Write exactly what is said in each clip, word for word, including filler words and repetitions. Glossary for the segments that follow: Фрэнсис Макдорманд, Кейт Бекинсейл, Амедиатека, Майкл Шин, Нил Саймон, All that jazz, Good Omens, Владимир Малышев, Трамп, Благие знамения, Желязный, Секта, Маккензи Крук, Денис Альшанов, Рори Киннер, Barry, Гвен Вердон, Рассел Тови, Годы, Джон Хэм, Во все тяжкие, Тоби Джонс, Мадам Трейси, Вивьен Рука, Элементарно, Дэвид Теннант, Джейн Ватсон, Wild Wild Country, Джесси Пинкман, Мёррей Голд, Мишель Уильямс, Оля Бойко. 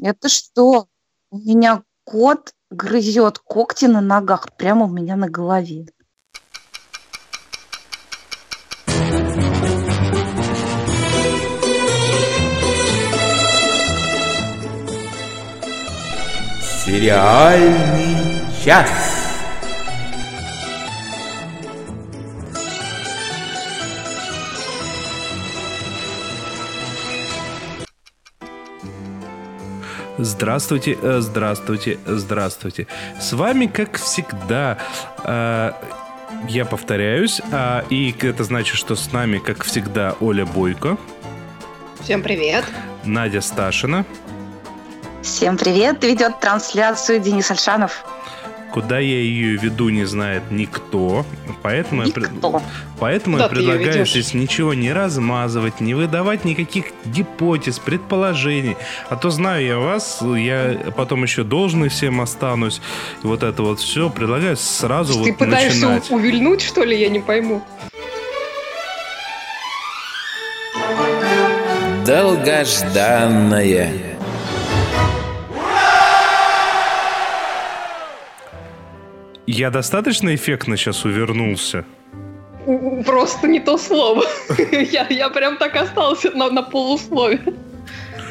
Это что? У меня кот грызет когти на ногах прямо у меня на голове. Сериальный час. Здравствуйте, здравствуйте, здравствуйте. С вами, как всегда, э, я повторяюсь, э, и это значит, что с нами, как всегда, Оля Бойко. Всем привет. Надя Сташина. Всем привет! Ведет трансляцию Денис Альшанов. Куда я ее веду, не знает никто. Поэтому никто. Я, пред... Поэтому я предлагаю здесь ничего не размазывать, не выдавать никаких гипотез, предположений. А то знаю я вас, я потом еще должен всем останусь. И вот это вот все. Предлагаю сразу вот начинать. Ты пытаешься увильнуть, что ли? Я не пойму. Долгожданное. Я достаточно эффектно сейчас увернулся? Просто не то слово. я, я прям так остался на, на полуслове.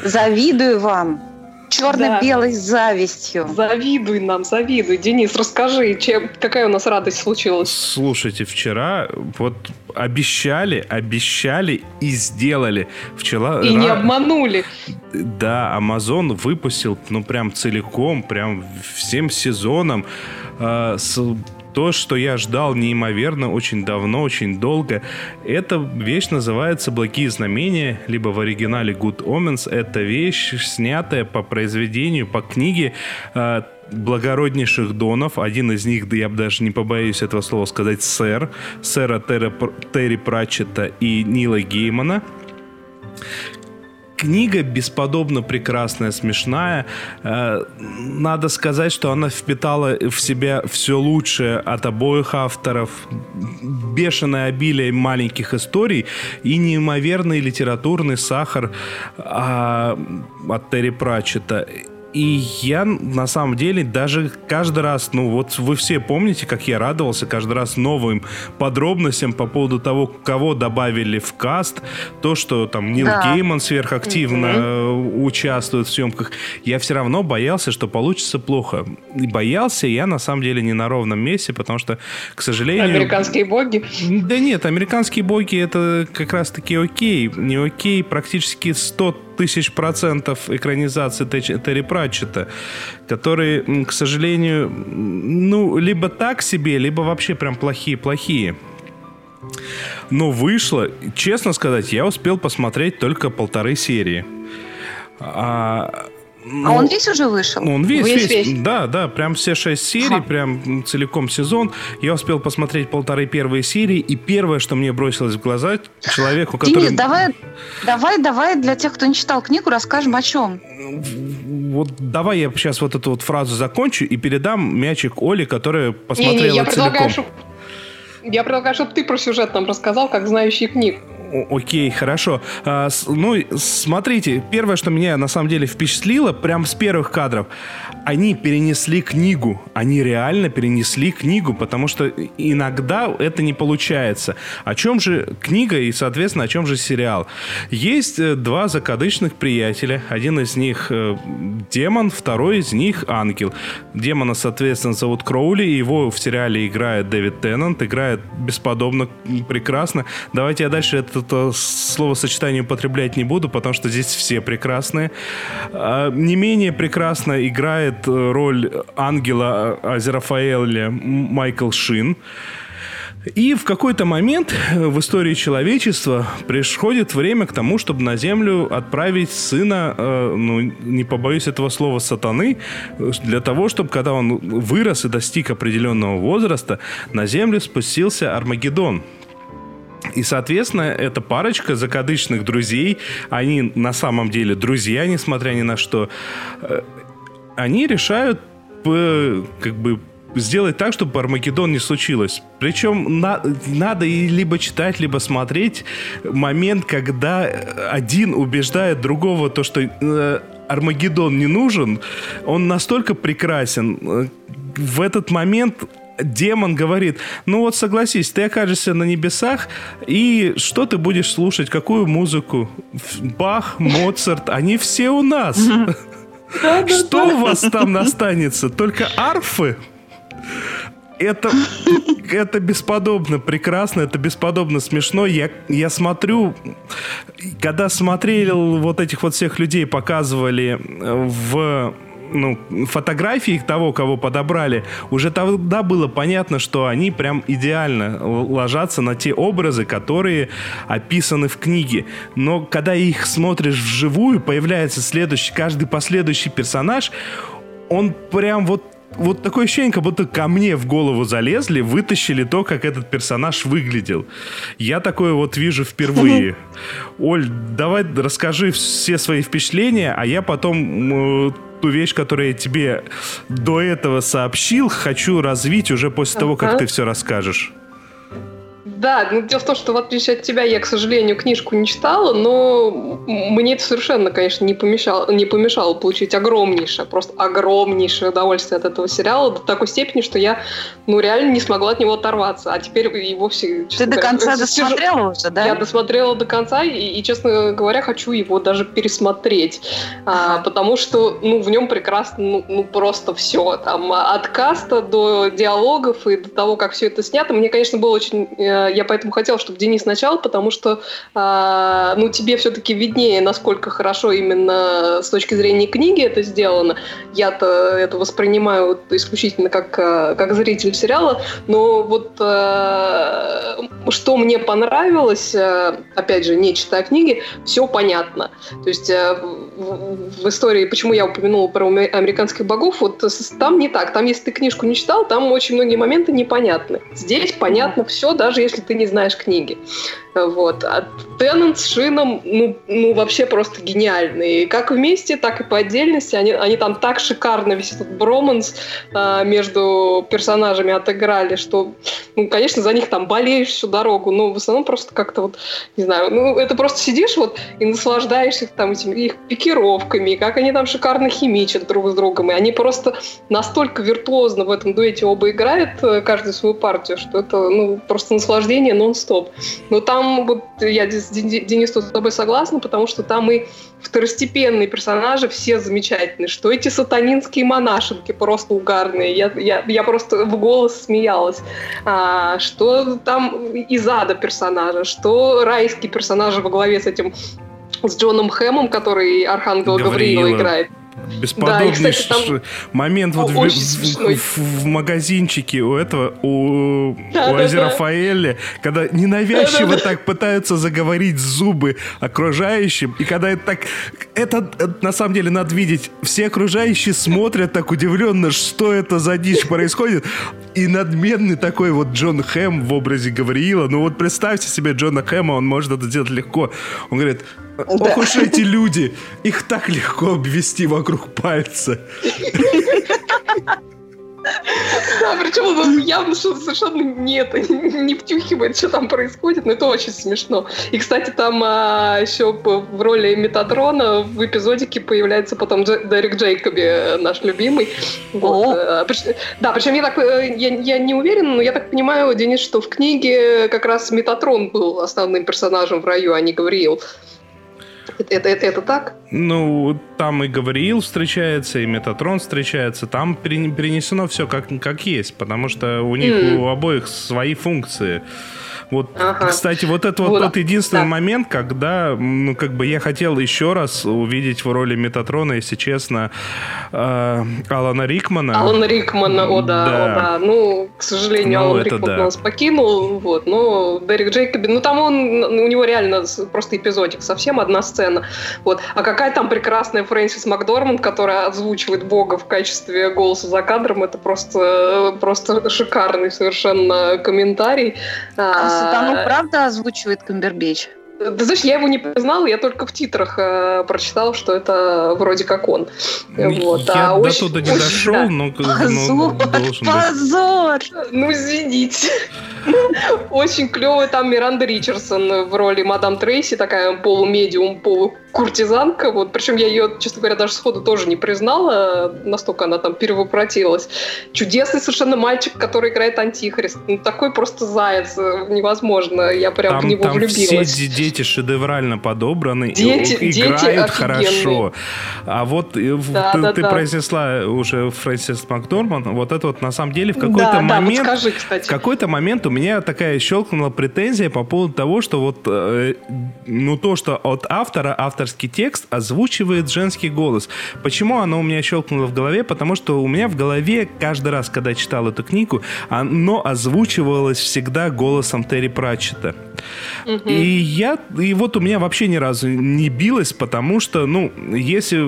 Завидую вам. Черно-белой да. завистью. Завидуй нам, завидуй. Денис, расскажи, чем, какая у нас радость случилась? Слушайте, вчера вот обещали, обещали и сделали. Вчера... И не обманули. Да, Amazon выпустил, ну прям целиком, прям всем сезоном. То, что я ждал неимоверно, очень давно, очень долго. Эта вещь называется «Благие знамения», либо в оригинале «Good Omens». Это вещь, снятая по произведению, по книге э, благороднейших донов. Один из них, да я даже не побоюсь этого слова сказать, сэр. Сэра Терри, Терри Пратчетта и Нила Геймана. Книга бесподобно прекрасная, смешная. Надо сказать, что она впитала в себя все лучшее от обоих авторов. Бешеное обилие маленьких историй и неимоверный литературный сахар от Терри Пратчетта. И я, на самом деле, даже каждый раз, ну вот вы все помните, как я радовался каждый раз новым подробностям по поводу того, кого добавили в каст, то, что там Нил да. Гейман сверхактивно mm-hmm. участвует в съемках. Я все равно боялся, что получится плохо. И боялся я, на самом деле, не на ровном месте, потому что, к сожалению... Американские боги? Да нет, американские боги это как раз-таки окей. Не окей, практически сто тысяч процентов экранизации Терри Пратчетта, которые, к сожалению, ну, либо так себе, либо вообще прям плохие-плохие. Но вышло, честно сказать, я успел посмотреть только полторы серии. А... Ну, а он весь уже вышел? Он весь, весь, весь. весь. Да, да, прям все шесть серий, ага. прям целиком сезон. Я успел посмотреть полторы первые серии, и первое, что мне бросилось в глаза, человеку, который... Денис, давай, давай, давай для тех, кто не читал книгу, расскажем о чем. Вот давай я сейчас вот эту вот фразу закончу и передам мячик Оле, которая посмотрела не, не, я целиком. Предлагаю, чтоб... Я предлагаю, чтобы ты про сюжет нам рассказал, как знающий книгу. Окей, хорошо. А, с, ну, смотрите, первое, что меня на самом деле впечатлило, прям с первых кадров, они перенесли книгу. Они реально перенесли книгу, потому что иногда это не получается. О чем же книга и, соответственно, о чем же сериал? Есть два закадычных приятеля. Один из них демон, второй из них ангел. Демона, соответственно, зовут Кроули. Его в сериале играет Дэвид Теннант. Играет бесподобно, прекрасно. Давайте я дальше это это словосочетание употреблять не буду, потому что здесь все прекрасные. Не менее прекрасно играет роль ангела Азерафаэля Майкл Шин. И в какой-то момент в истории человечества приходит время к тому, чтобы на землю отправить сына, э, ну, не побоюсь этого слова, сатаны, для того, чтобы, когда он вырос и достиг определенного возраста, на землю спустился Армагеддон. И, соответственно, эта парочка закадычных друзей, они на самом деле друзья, несмотря ни на что, они решают как бы сделать так, чтобы Армагеддон не случилось. Причем на, надо либо читать, либо смотреть момент, когда один убеждает другого то, что... Армагеддон не нужен, он настолько прекрасен. В этот момент демон говорит: ну вот согласись, ты окажешься на небесах, и что ты будешь слушать, какую музыку? Бах, Моцарт, они все у нас. Что у вас там останется? Только арфы? Это, это бесподобно прекрасно, это бесподобно смешно. Я, я смотрю, когда смотрел вот этих вот всех людей, показывали в... ну, фотографии того, кого подобрали, уже тогда было понятно, что они прям идеально ложатся на те образы, которые описаны в книге. Но когда их смотришь вживую, появляется следующий, каждый последующий персонаж, он прям вот, вот такое ощущение, как будто ко мне в голову залезли, вытащили то, как этот персонаж выглядел. Я такое вот вижу впервые. Оль, давай расскажи все свои впечатления, а я потом... ту вещь, которую я тебе до этого сообщил, хочу развить уже после того, как ты все расскажешь. Да, ну, дело в том, что в отличие от тебя я, к сожалению, книжку не читала, но мне это совершенно, конечно, не помешало, не помешало получить огромнейшее, просто огромнейшее удовольствие от этого сериала до такой степени, что я, ну, реально не смогла от него оторваться. А теперь и вовсе... Ты до говоря, конца досмотрела уже, да? Я досмотрела до конца и, и, честно говоря, хочу его даже пересмотреть, а, потому что, ну, в нем прекрасно, ну, ну, просто все. Там от каста до диалогов и до того, как все это снято. Мне, конечно, было очень... Я поэтому хотела, чтобы Денис начал, потому что э, ну, тебе все-таки виднее, насколько хорошо именно с точки зрения книги это сделано. Я-то это воспринимаю исключительно как, как зритель сериала. Но вот э, что мне понравилось, э, опять же, не читая книги, все понятно. То есть э, в, в истории, почему я упомянула про американских богов, вот там не так. Там, если ты книжку не читал, там очень многие моменты непонятны. Здесь понятно все, даже если ты не знаешь книги. Вот. А Теннант с Шином, ну, ну, вообще просто гениальные. Как вместе, так и по отдельности. Они, они там так шикарно весь этот броманс а, между персонажами отыграли, что, ну, конечно, за них там болеешь всю дорогу, но в основном просто как-то вот, не знаю, ну, это просто сидишь вот и наслаждаешься там этими их пикировками, как они там шикарно химичат друг с другом. И они просто настолько виртуозно в этом дуэте оба играют, каждую свою партию, что это, ну, просто наслаждение нон-стоп. Но там вот я, Денис, тут с тобой согласна, потому что там и второстепенные персонажи все замечательные, что эти сатанинские монашенки просто угарные, я, я, я просто в голос смеялась, а, что там из ада персонажа, что райские персонажи во главе с этим, с Джоном Хэммом, который Архангела Гавриила, Гавриила играет. Бесподобный, да, и, кстати, там... момент вот в, в, в магазинчике у этого, у, да, у да, Ази Рафаэля, да. Когда ненавязчиво да, да, так да. пытаются заговорить зубы окружающим, и когда это так... Это, это на самом деле надо видеть. Все окружающие смотрят так удивленно, что это за дичь происходит. И надменный такой вот Джон Хэм в образе Гавриила. Ну вот представьте себе Джона Хэма, он может это делать легко. Он говорит... Ох уж эти люди, их так легко обвести вокруг пальца. Да, причем он явно совершенно не это, не втюхивает, что там происходит, но это очень смешно. И, кстати, там а, еще в роли Метатрона в эпизодике появляется потом Дж- Дерек Джейкоби, наш любимый. Вот. А, причем, да, причем я, так, я, я не уверена, но я так понимаю, Денис, что в книге как раз Метатрон был основным персонажем в раю, а не Гавриил. Это, это, это так? Ну, там и Гавриил встречается, и Метатрон встречается. Там перенесено все как, как есть, потому что у них mm. у обоих свои функции. Вот, ага. Кстати, вот это вот, вот тот единственный да. момент, когда, ну, как бы я хотел еще раз увидеть в роли Метатрона, если честно, э, Алана Рикмана. Алана Рикмана, о да, да. О, да. Ну, к сожалению, ну, Алан Рикман да. нас покинул, вот, но Дерек Джейкоби, ну, там он, у него реально просто эпизодик, совсем одна сцена, вот. А какая там прекрасная Фрэнсис Макдорманд, которая озвучивает Бога в качестве голоса за кадром, это просто, просто шикарный совершенно комментарий. Сатану, правда, озвучивает Камбербэтч? Да, знаешь, я его не признала, я только в титрах э, прочитала, что это вроде как он. Вот. Я а до очень, туда не очень, дошел, да. но, но... Позор! Должен Позор! Быть. Ну, извините. Ну, Очень клевая там Миранда Ричардсон в роли мадам Трейси, такая полумедиум, полукуртизанка. Вот. Причем я ее, честно говоря, даже сходу тоже не признала, настолько она там перевоплотилась. Чудесный совершенно мальчик, который играет Антихрист. Ну, такой просто заяц, невозможно. Я прям там, в него там влюбилась. Там все дети шедеврально подобраны, дети, и дети играют офигенные. Хорошо. А вот да, ты, да, ты да. произнесла уже Фрэнсис Макдорманд, вот это вот на самом деле в какой-то да, момент... Да, подскажи, кстати. В какой-то момент у меня такая щелкнула претензия по поводу того, что вот э, ну то, что от автора авторский текст озвучивает женский голос. Почему оно у меня щелкнуло в голове? Потому что у меня в голове каждый раз, когда читал эту книгу, оно озвучивалось всегда голосом Терри Пратчетта. Угу. И я... И вот у меня вообще ни разу не билось, потому что, ну, если...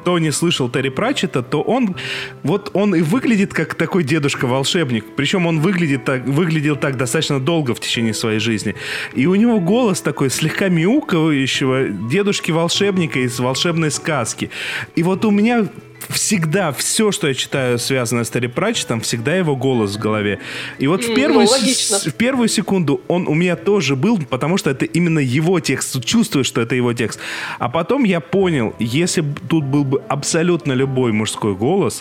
кто не слышал Терри Пратчетта, то он вот он и выглядит как такой дедушка-волшебник. Причем он выглядит так, выглядел так достаточно долго в течение своей жизни. И у него голос такой слегка мяукающего дедушки-волшебника из волшебной сказки. И вот у меня всегда все, что я читаю, связанное с Терри Пратчеттом, всегда его голос в голове. И вот в первую, ну, с, в первую секунду он у меня тоже был, потому что это именно его текст. Чувствую, что это его текст. А потом я понял, если бы тут был бы абсолютно любой мужской голос,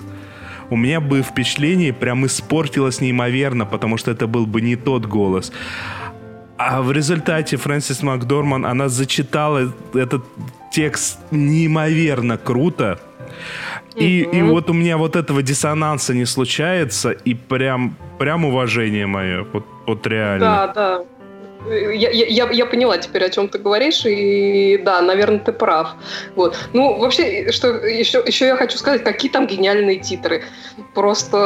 у меня бы впечатление прям испортилось неимоверно, потому что это был бы не тот голос. А в результате Фрэнсис Макдорманд, она зачитала этот текст неимоверно круто. И, угу. и вот у меня вот этого диссонанса не случается, и прям, прям уважение мое, вот, вот реально. Да, да. Я, я, я поняла теперь, о чем ты говоришь, и да, наверное, ты прав. Вот. Ну, вообще, что еще, еще я хочу сказать, какие там гениальные титры. Просто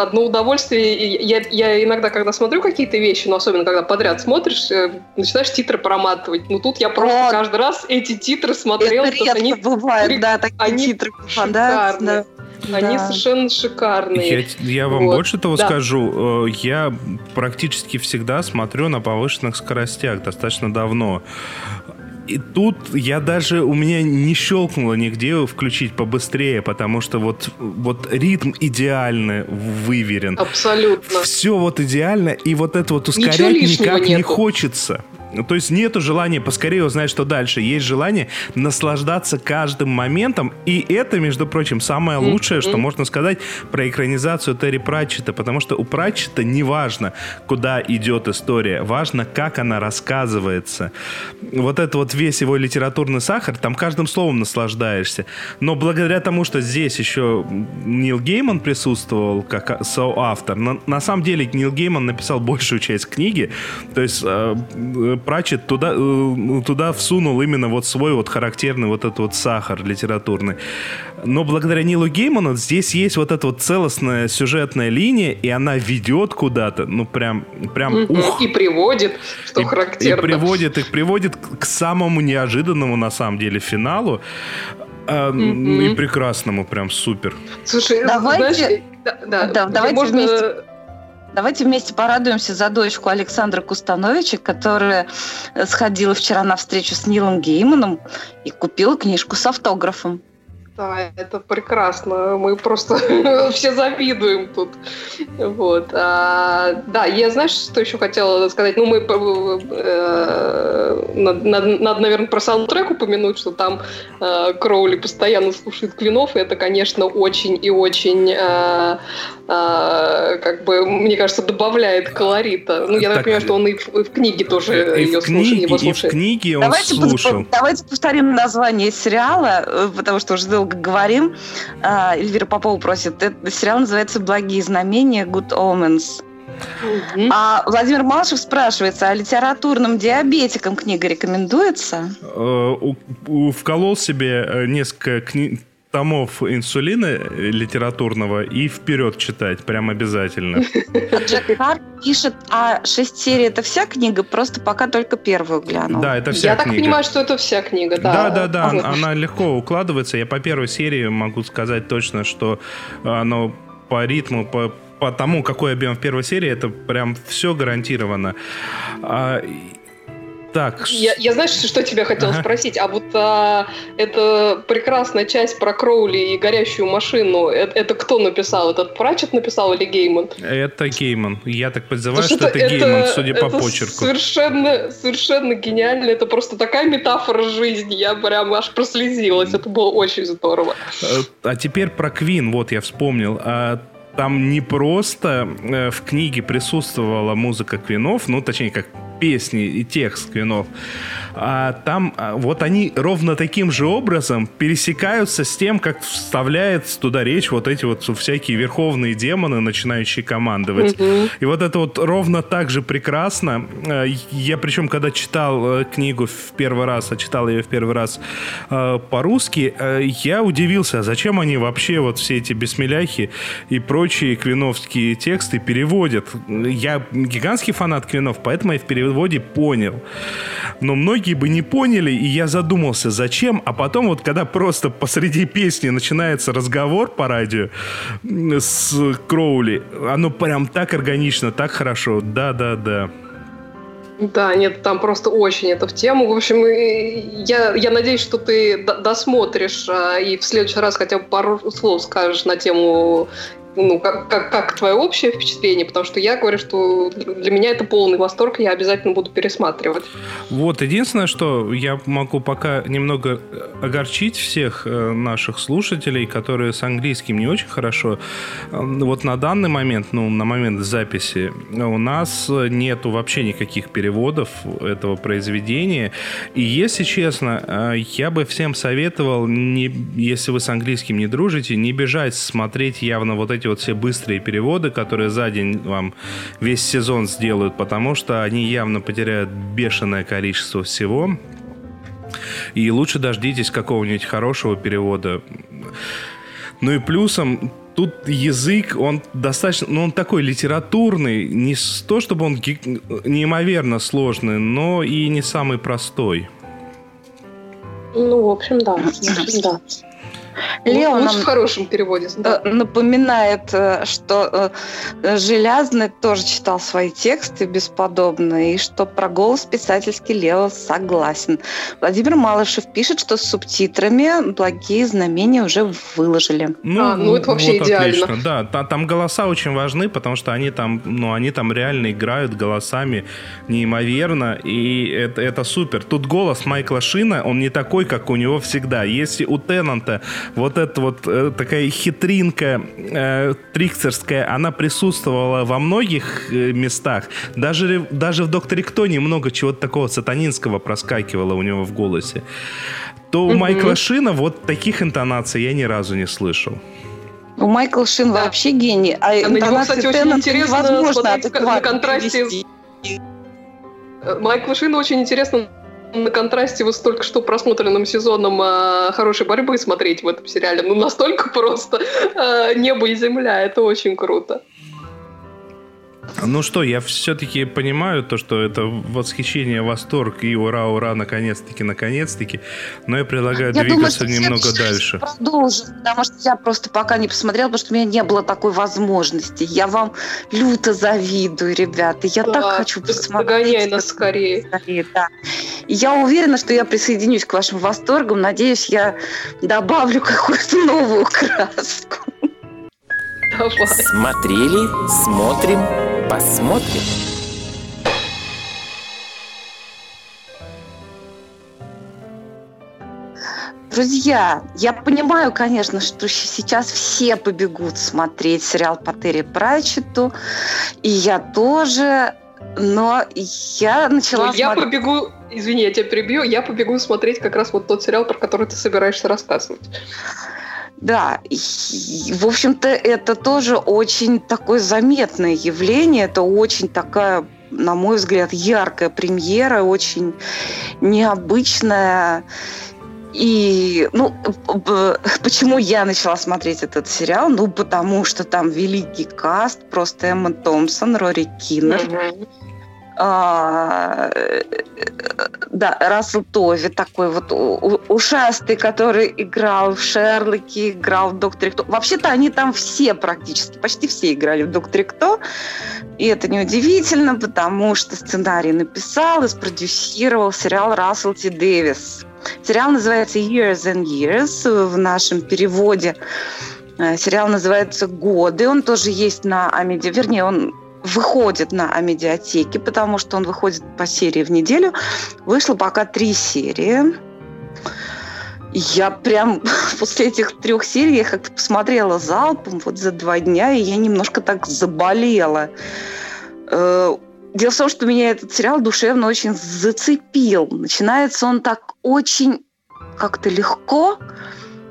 одно удовольствие. Я, я иногда, когда смотрю какие-то вещи, ну, особенно когда подряд смотришь, начинаешь титры проматывать. Ну, тут я просто вот. Каждый раз эти титры смотрела. Это редко они, бывает, да, такие они титры шикарные. Да. Они да. совершенно шикарные. Я, я вам вот. больше того да. скажу. Я практически всегда смотрю на повышенных скоростях достаточно давно. И тут я даже, у меня не щелкнуло нигде включить побыстрее, потому что вот, вот ритм идеально выверен. Абсолютно. Все вот идеально, и вот это вот ускорять никак нету. Не хочется. То есть нету желания поскорее узнать, что дальше. Есть желание наслаждаться каждым моментом. И это, между прочим, самое лучшее, mm-hmm. что можно сказать про экранизацию Терри Пратчетта. Потому что у Пратчетта не важно, куда идет история. Важно, как она рассказывается. Вот это вот весь его литературный сахар, там каждым словом наслаждаешься. Но благодаря тому, что здесь еще Нил Гейман присутствовал как соавтор. На, на самом деле Нил Гейман написал большую часть книги. То есть... Пратчетт туда, туда всунул именно вот свой вот характерный вот этот вот сахар литературный. Но благодаря Нилу Гейману здесь есть вот эта вот целостная сюжетная линия, и она ведет куда-то, ну прям, прям mm-hmm. ух. И приводит, что и, характерно. И приводит, и приводит к самому неожиданному на самом деле финалу. А, mm-hmm. И прекрасному, прям супер. Слушай, давайте, знаешь, да, да, да, давайте можно... вместе... Давайте вместе порадуемся за дочку Александра Кустановича, которая сходила вчера на встречу с Нилом Гейманом и купила книжку с автографом. Да, это прекрасно. Мы просто все завидуем тут. Вот. А, да, я, знаешь, что еще хотела сказать? Ну, мы э, надо, надо, наверное, про саундтрек упомянуть, что там э, Кроули постоянно слушает Квинов, и это, конечно, очень и очень э, э, как бы, мне кажется, добавляет колорита. Ну, я так, так понимаю, что он и в, и в книге тоже и ее слушает, книги, его слушает. И в книге он давайте слушал. Под, давайте повторим название сериала, потому что уже говорим. Эльвира Попова просит. Этот сериал называется «Благие знамения. Good Omens». Mm-hmm. А Владимир Малышев спрашивается, а литературным диабетикам книга рекомендуется? Вколол себе несколько книг, томов инсулина литературного и вперед читать, прям обязательно. Джек Харт пишет, а шесть серий это вся книга, просто пока только первую глянул. Да, это вся я книга. Я так понимаю, что это вся книга, да. Да, да, да, она, она легко укладывается. Я по первой серии могу сказать точно, что оно по ритму, по, по тому, какой объем в первой серии, это прям все гарантированно. Так. Я, я знаешь, что тебя хотела ага. спросить? А вот а, эта прекрасная часть про Кроули и горящую машину, это, это кто написал? Этот Пратчетт написал или Гейман? Это Гейман. Я так подозреваю, что, что это, это Гейман, судя это по почерку. Совершенно, совершенно гениально. Это просто такая метафора жизни. Я прям аж прослезилась. Это было очень здорово. А теперь про Квин. Вот я вспомнил. А там не просто в книге присутствовала музыка Квинов, ну, точнее, как песни и текст Квинов, а там вот они ровно таким же образом пересекаются с тем, как вставляет туда речь вот эти вот всякие верховные демоны, начинающие командовать. Mm-hmm. И вот это вот ровно так же прекрасно. Я причем, когда читал книгу в первый раз, а читал ее в первый раз по-русски, я удивился, зачем они вообще вот все эти бессмеляхи и прочие квиновские тексты переводят. Я гигантский фанат Квинов, поэтому я в переводе вроде понял. Но многие бы не поняли, и я задумался, зачем, а потом вот когда просто посреди песни начинается разговор по радио с Кроули, оно прям так органично, так хорошо. Да-да-да. Да, нет, там просто очень это в тему. В общем, я, я надеюсь, что ты досмотришь и в следующий раз хотя бы пару слов скажешь на тему, ну, как, как, как твое общее впечатление, потому что я говорю, что для меня это полный восторг, я обязательно буду пересматривать. Вот, единственное, что я могу пока немного огорчить всех наших слушателей, которые с английским не очень хорошо. Вот на данный момент, ну, на момент записи у нас нету вообще никаких переводов этого произведения. И, если честно, я бы всем советовал, не, если вы с английским не дружите, не бежать смотреть явно вот эти вот все быстрые переводы, которые за день вам весь сезон сделают, потому что они явно потеряют бешеное количество всего. И лучше дождитесь какого-нибудь хорошего перевода. Ну и плюсом, тут язык, он достаточно, ну он такой литературный, не то чтобы он неимоверно сложный, но и не самый простой. Ну, в общем, да. В общем, да. Лео нам в хорошем переводе, да. Напоминает, что Желязный тоже читал свои тексты бесподобно, и что про голос писательский Лео согласен. Владимир Малышев пишет, что с субтитрами «Благие знамения» уже выложили. Ну, а, ну это вообще вот идеально. Отлично. Да, там голоса очень важны, потому что они там, ну, они там реально играют голосами неимоверно, и это, это супер. Тут голос Майкла Шина, он не такой, как у него всегда. Если у Теннанта вот эта вот э, такая хитринка э, триксерская, она присутствовала во многих э, местах. Даже, даже в «Докторе Кто» немного чего-то такого сатанинского проскакивало у него в голосе. То у mm-hmm. Майкла Шина вот таких интонаций я ни разу не слышал. У Майкла Шин да. вообще гений. А, а интонации Теннанта невозможно адекватно перевести. Майкла Шина очень интересно на контрасте вот с только что просмотренным сезоном э, «Хорошей борьбы» смотреть в этом сериале. Ну, настолько просто э, небо и земля. Это очень круто. Ну что, я все-таки понимаю то, что это восхищение, восторг и ура-ура, наконец-таки, наконец-таки. Но я предлагаю я двигаться думаю, немного дальше. Продолжим, потому что я просто пока не посмотрела, потому что у меня не было такой возможности. Я вам люто завидую, ребята. Я да, так хочу посмотреть. Догоняй нас скорее. Да. Я уверена, что я присоединюсь к вашим восторгам. Надеюсь, я добавлю какую-то новую краску. Давай. Смотрели, смотрим, посмотрим. Друзья, я понимаю, конечно, что сейчас все побегут смотреть сериал по Терри Пратчетту, и я тоже, но я начала... Но я смотреть... побегу... Извини, я тебя перебью. Я побегу смотреть как раз вот тот сериал, про который ты собираешься рассказывать. Да, и, в общем-то, это тоже очень такое заметное явление, это очень такая, на мой взгляд, яркая премьера, очень необычная. И, ну, почему я начала смотреть этот сериал? Ну, потому что там великий каст, просто Эмма Томпсон, Рори Киннер. Mm-hmm. да, Рассел Тови, такой вот ушастый, который играл в Шерлоке, играл в Докторе Кто. Вообще-то они там все практически, почти все играли в Докторе Кто. И это неудивительно, потому что сценарий написал и спродюсировал сериал Рассел Т. Дэвис. Сериал называется Years and Years. В нашем переводе сериал называется «Годы». Он тоже есть на Амедиа... Вернее, он выходит на Амедиатеке, потому что он выходит по серии в неделю. Вышло пока три серии. Я прям после этих трех серий я как-то посмотрела залпом вот за два дня, и я немножко так заболела. Дело в том, что меня этот сериал душевно очень зацепил. Начинается он так очень как-то легко,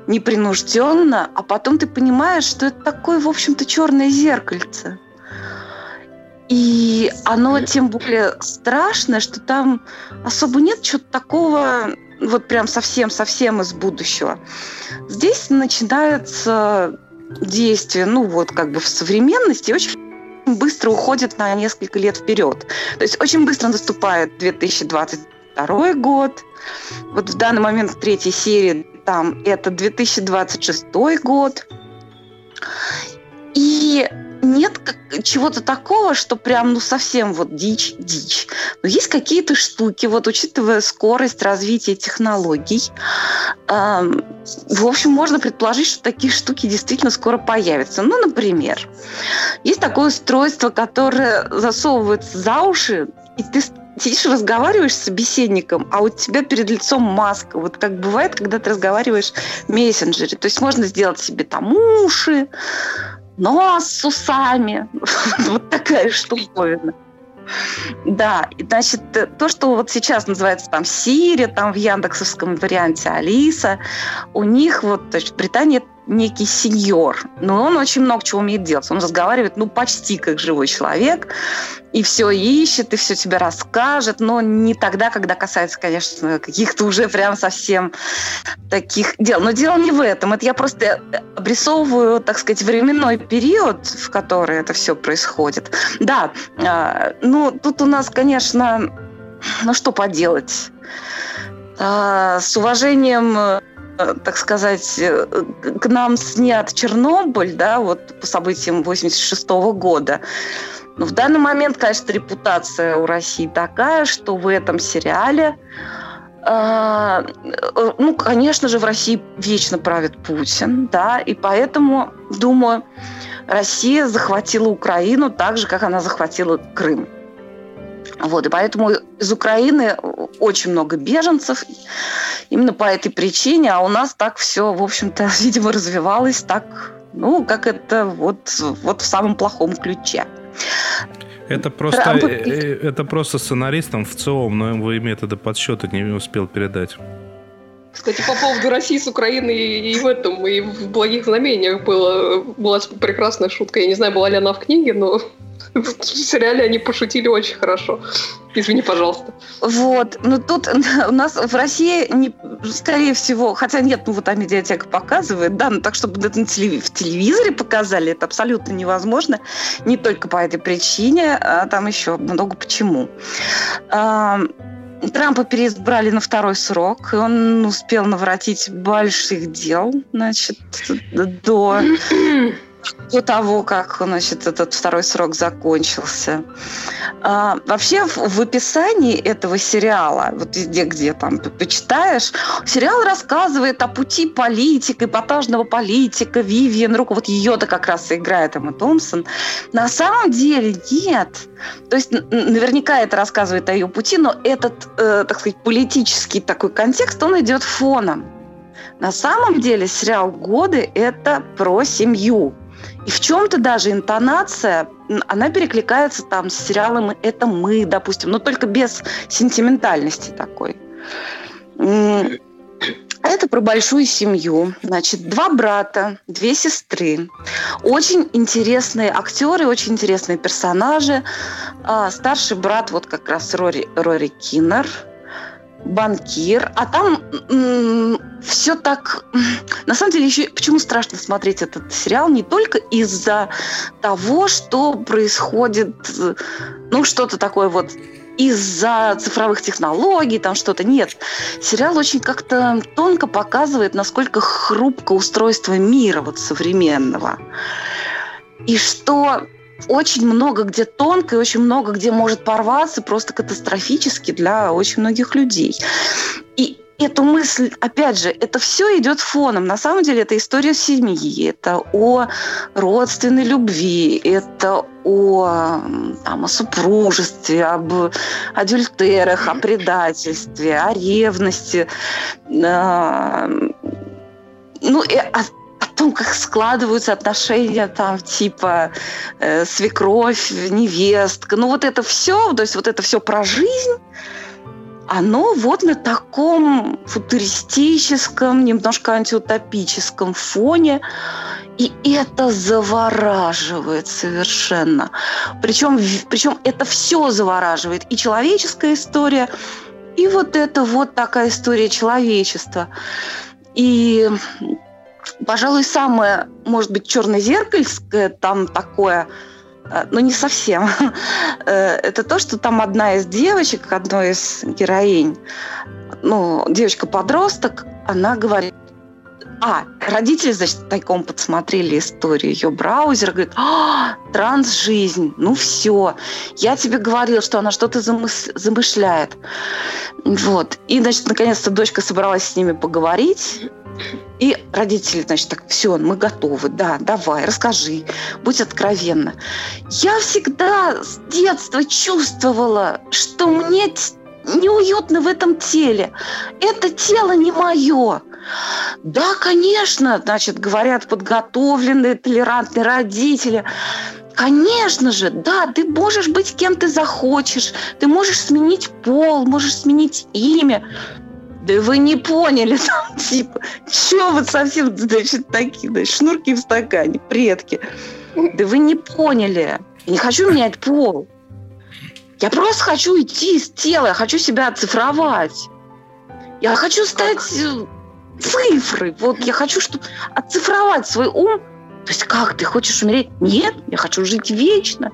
непринужденно, а потом ты понимаешь, что это такое, в общем-то, черное зеркальце. И оно тем более страшное, что там особо нет чего-то такого, вот прям совсем-совсем из будущего. Здесь начинается действие, ну вот как бы в современности, очень быстро уходит на несколько лет вперед. То есть очень быстро наступает две тысячи двадцать второй год. Вот в данный момент в третьей серии там это две тысячи двадцать шестой год. И нет чего-то такого, что прям ну совсем вот дичь-дичь. Но есть какие-то штуки, вот учитывая скорость развития технологий, эм, в общем, можно предположить, что такие штуки действительно скоро появятся. Ну, например, есть такое устройство, которое засовывается за уши, и ты сидишь, разговариваешь с собеседником, а у тебя перед лицом маска. Вот как бывает, когда ты разговариваешь в мессенджере. То есть можно сделать себе там уши, нос с усами. Вот такая штуковина. Да, и, значит, то, что вот сейчас называется там Siri, там в яндексовском варианте Алиса, у них вот, то есть в Британии некий сеньор, но он очень много чего умеет делать. Он разговаривает, ну, почти как живой человек, и все ищет, и все тебе расскажет, но не тогда, когда касается, конечно, каких-то уже прям совсем таких дел. Но дело не в этом. Это я просто обрисовываю, так сказать, временной период, в который это все происходит. Да, ну, тут у нас, конечно, ну, что поделать? С уважением... так сказать, к нам снят Чернобыль, да, вот по событиям восемьдесят шестого года. Но в данный момент, конечно, репутация у России такая, что в этом сериале, э, ну, конечно же, в России вечно правит Путин, да, и поэтому, думаю, Россия захватила Украину так же, как она захватила Крым. Вот, и поэтому из Украины очень много беженцев, именно по этой причине, а у нас так все, в общем-то, видимо, развивалось так, ну, как это вот, вот в самом плохом ключе. Это просто, Трамп... это просто сценаристам в целом новые методы подсчета не успел передать. Кстати, по поводу России с Украиной и в этом, и в «Благих знамениях» было, была прекрасная шутка. Я не знаю, была ли она в книге, но... В сериале они пошутили очень хорошо. Извини, пожалуйста. Вот. Но тут у нас в России, не, скорее всего... Хотя нет, ну вот Амедиатека показывает, да, но так, чтобы это на телевизоре, в телевизоре показали, это абсолютно невозможно. Не только по этой причине, а там еще много почему. Трампа переизбрали на второй срок, и он успел наворотить больших дел, значит, до... до того, как, значит, этот второй срок закончился. А, вообще в, в описании этого сериала, вот везде, где там почитаешь, сериал рассказывает о пути политика, эпатажного политика, Вивьен Рука, вот ее-то как раз и играет Эмма Томпсон. На самом деле нет. То есть наверняка это рассказывает о ее пути, но этот, э, так сказать, политический такой контекст, он идет фоном. На самом деле сериал «Годы» — это про семью. И в чем-то даже интонация, она перекликается там с сериалом «Это мы», допустим, но только без сентиментальности такой. Это про большую семью. Значит, два брата, две сестры. Очень интересные актеры, очень интересные персонажи. Старший брат, вот как раз Рори, Рори Киннер. банкир, а там м- все так... На самом деле, еще почему страшно смотреть этот сериал? Не только из-за того, что происходит, ну, что-то такое вот из-за цифровых технологий, там что-то. Нет. Сериал очень как-то тонко показывает, насколько хрупко устройство мира вот современного. И что... Очень много где тонко и очень много где может порваться просто катастрофически для очень многих людей. И эту мысль, опять же, это все идет фоном. На самом деле это история семьи, это о родственной любви, это о, там, о супружестве, об адюльтерах, о предательстве, о ревности. Ну и о о том, как складываются отношения, там, типа э, свекровь, невестка. Ну, вот это все, то есть вот это все про жизнь, оно вот на таком футуристическом, немножко антиутопическом фоне. И это завораживает совершенно. Причем, причем это все завораживает. И человеческая история, и вот это вот такая история человечества. И... Пожалуй, самое, может быть, чернозеркальское там такое, но не совсем. Это то, что там одна из девочек, одной из героинь, ну, девочка-подросток, она говорит, а, родители, значит, тайком подсмотрели историю ее браузера, говорит, а, транс-жизнь, ну все, я тебе говорила, что она что-то замыс- замышляет. Вот. И, значит, наконец-то дочка собралась с ними поговорить. И родители, значит, так, все, мы готовы, да, давай, расскажи, будь откровенна. Я всегда с детства чувствовала, что мне неуютно в этом теле. Это тело не мое. Да, конечно, значит, говорят подготовленные, толерантные родители. Конечно же, да, ты можешь быть кем ты захочешь, ты можешь сменить пол, можешь сменить имя. Да вы не поняли, там, типа, что вот совсем, значит, такие, значит, шнурки в стакане, предки. Да вы не поняли. Я не хочу менять пол. Я просто хочу идти из тела, я хочу себя оцифровать. Я хочу стать цифрой. Вот я хочу, чтобы оцифровать свой ум. То есть как, ты хочешь умереть? Нет, я хочу жить вечно.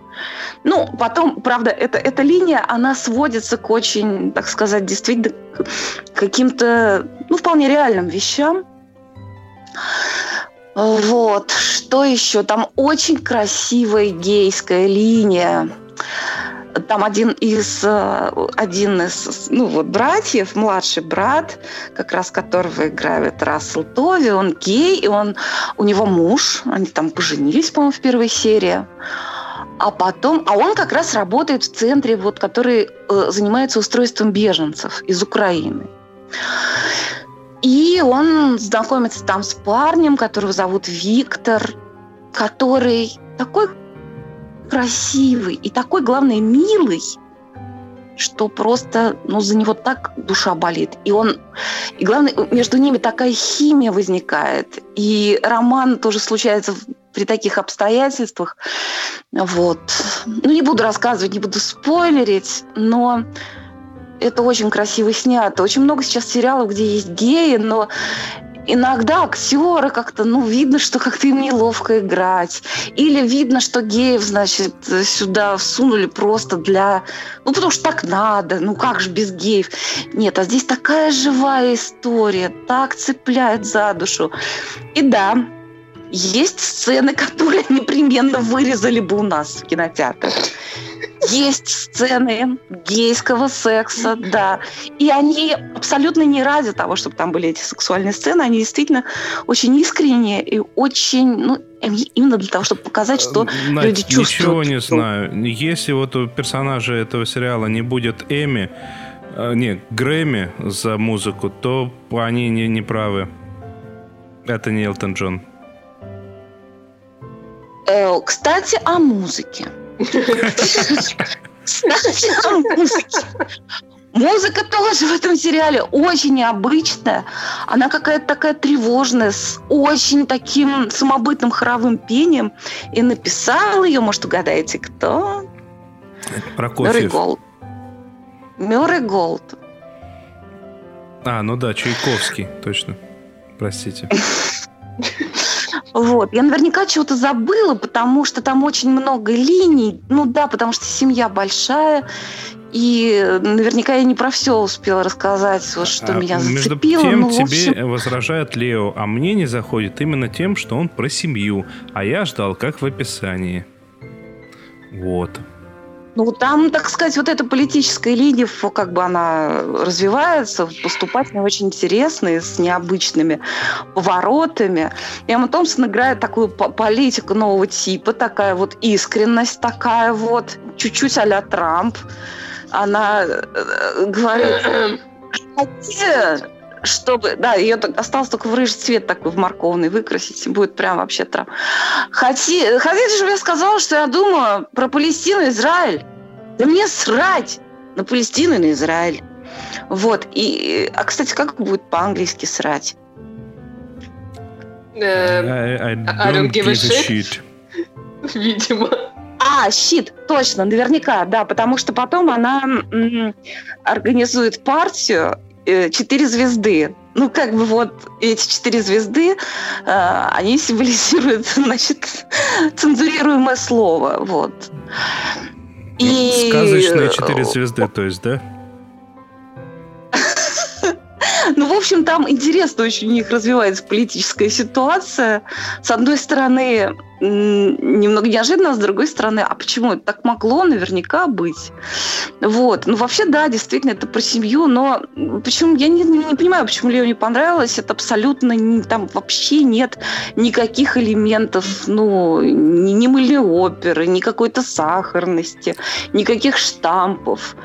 Ну, потом, правда, это, эта линия, она сводится к очень, так сказать, действительно к каким-то, ну, вполне реальным вещам. Вот, что еще? Там очень красивая гейская линия. Там один из, один из ну, вот, братьев, младший брат, как раз которого играет Рассел Тови, он гей, и он, у него муж, они там поженились, по-моему, в первой серии. А потом, а он как раз работает в центре, вот, который э, занимается устройством беженцев из Украины. И он знакомится там с парнем, которого зовут Виктор, который такой... красивый и такой, главное, милый, что просто, ну, за него так душа болит. И он, и главное, между ними такая химия возникает. И роман тоже случается при таких обстоятельствах. Вот. Ну, не буду рассказывать, не буду спойлерить, но это очень красиво снято. Очень много сейчас сериалов, где есть геи, но... Иногда актеры как-то, ну, видно, что как-то им неловко играть. Или видно, что геев, значит, сюда всунули просто для... Ну, потому что так надо, ну, как же без геев? Нет, а здесь такая живая история, так цепляет за душу. И да, есть сцены, которые непременно вырезали бы у нас в кинотеатрах. Есть сцены гейского секса, да. И они абсолютно не ради того, чтобы там были эти сексуальные сцены. Они действительно очень искренние и очень... Ну, именно для того, чтобы показать, что Надь, люди чувствуют. Ничего не знаю. Если вот у персонажа этого сериала не будет Эмми, э, не, Грэмми за музыку, то они не, не правы. Это не Элтон Джон. Э, кстати, о музыке. Музыка тоже в этом сериале очень необычная. Она какая-то такая тревожная, с очень таким самобытным хоровым пением. И написал ее, может, угадаете, кто? Прокофьев. Мёррей Голд. Мёррей Голд. А, ну да, Чайковский, точно. Простите. Вот. Я наверняка чего-то забыла, потому что там очень много линий. Ну да, потому что семья большая. И наверняка я не про все успела рассказать, что а, меня зацепило. Между тем, ну, тебе общем... возражает Лео, а мне не заходит именно тем, что он про семью. А я ждал, как в описании. Вот. Ну, там, так сказать, вот эта политическая линия, как бы она развивается, поступательно очень интересная, с необычными поворотами. Эмма Томпсон играет такую политику нового типа, такая вот искренность, такая вот, чуть-чуть а-ля Трамп. Она говорит, чтобы... Да, ее осталось только в рыжий цвет такой, в морковный, выкрасить. Будет прям вообще Трамп. Хотите, хотите, чтобы я сказала, что я думаю про Палестину и Израиль? Да мне срать на Палестину и на Израиль. Вот. И, а, кстати, как будет по-английски срать? I, I don't give a shit. Видимо. А, щит, точно, наверняка, да, потому что потом она м- организует партию э, «Четыре звезды». Ну, как бы вот эти четыре звезды, э, они символизируют, значит, цензурируемое слово, вот. И... Сказочные четыре звезды, то есть, да? Ну, в общем, там интересно очень у них развивается политическая ситуация. С одной стороны, немного неожиданно, а с другой стороны, а почему это так могло наверняка быть? Вот. Ну, вообще, да, действительно, это про семью, но почему я не, не понимаю, почему Лео не понравилось. Это абсолютно... Не, там вообще нет никаких элементов, ну, ни, ни мылеоперы, ни какой-то сахарности, никаких штампов.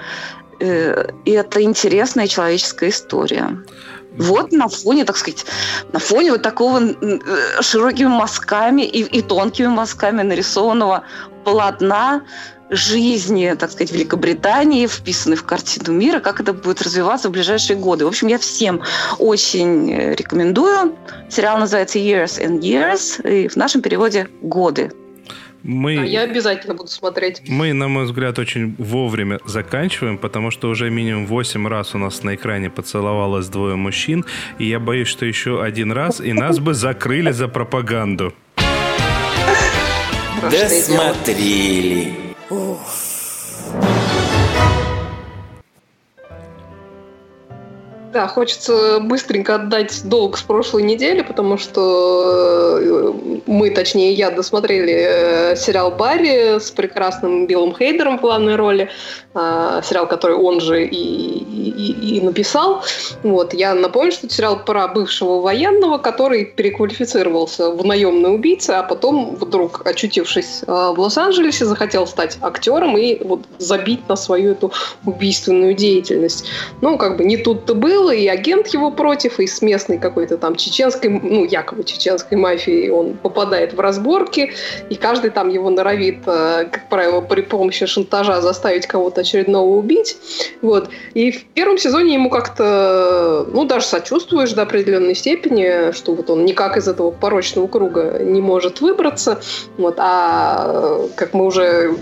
И это интересная человеческая история. Вот на фоне, так сказать, на фоне вот такого широкими мазками и, и тонкими мазками нарисованного полотна жизни, так сказать, Великобритании, вписанной в картину мира, как это будет развиваться в ближайшие годы. В общем, я всем очень рекомендую. Сериал называется Years and Years, и в нашем переводе «Годы». Мы, а я обязательно буду смотреть. Мы, на мой взгляд, очень вовремя заканчиваем, потому что уже минимум восемь раз у нас на экране поцеловалось двое мужчин, и я боюсь, что еще один раз, и нас бы закрыли за пропаганду. Досмотрели. Да, хочется быстренько отдать долг с прошлой недели, потому что мы, точнее я, досмотрели сериал «Барри» с прекрасным Биллом Хейдером в главной роли, сериал, который он же и, и, и написал. Вот. Я напомню, что это сериал про бывшего военного, который переквалифицировался в наемный убийца, а потом вдруг, очутившись в Лос-Анджелесе, захотел стать актером и вот забить на свою эту убийственную деятельность. Ну, как бы не тут-то было. И агент его против, и с местной какой-то там чеченской, ну, якобы чеченской мафией он попадает в разборки, и каждый там его норовит, как правило, при помощи шантажа заставить кого-то очередного убить. Вот. И в первом сезоне ему как-то, ну, даже сочувствуешь до определенной степени, что вот он никак из этого порочного круга не может выбраться. Вот. А как мы уже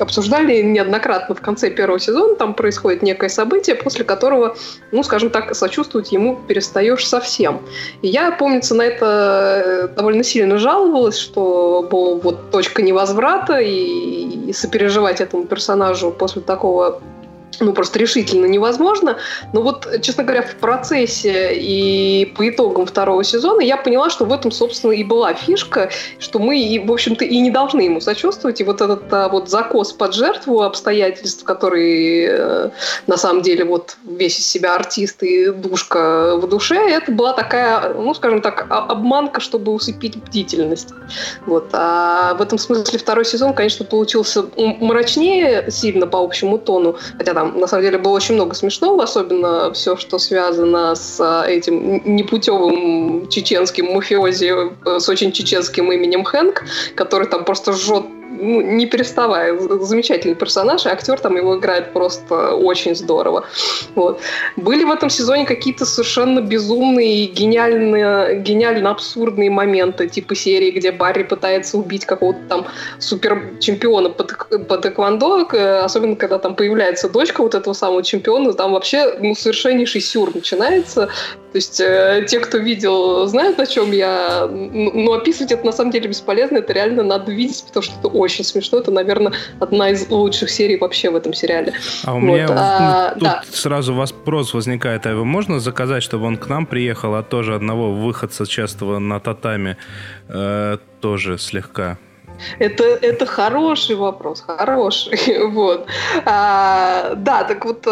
обсуждали неоднократно, в конце первого сезона там происходит некое событие, после которого, ну, скажем так, сочувствовать ему перестаешь совсем. И я, помнится, на это довольно сильно жаловалась, что была вот точка невозврата, и, и сопереживать этому персонажу после такого, ну, просто решительно невозможно. Но вот, честно говоря, в процессе и по итогам второго сезона я поняла, что в этом, собственно, и была фишка, что мы, в общем-то, и не должны ему сочувствовать. И вот этот а, вот закос под жертву обстоятельств, который э, на самом деле вот весь из себя артист и душка в душе, это была такая, ну, скажем так, обманка, чтобы усыпить бдительность. Вот. А в этом смысле второй сезон, конечно, получился мрачнее сильно по общему тону, хотя там на самом деле было очень много смешного, особенно все, что связано с этим непутевым чеченским мафиози с очень чеченским именем Хэнк, который там просто жжет ну, не переставая. Замечательный персонаж, и актер там его играет просто очень здорово. Вот. Были в этом сезоне какие-то совершенно безумные и гениальные, гениально абсурдные моменты, типа серии, где Барри пытается убить какого-то там суперчемпиона по, по тэквондо, особенно когда там появляется дочка вот этого самого чемпиона, там вообще ну, совершеннейший сюр начинается. То есть э, те, кто видел, знают, о чем я. Но описывать это на самом деле бесполезно, это реально надо видеть, потому что это очень смешно. Это, наверное, одна из лучших серий вообще в этом сериале. А у вот. меня а, тут да. сразу вопрос возникает. А его можно заказать, чтобы он к нам приехал, а тоже одного выходца частого на татами э, тоже слегка? Это, это хороший вопрос, хороший, вот. А, да, так вот,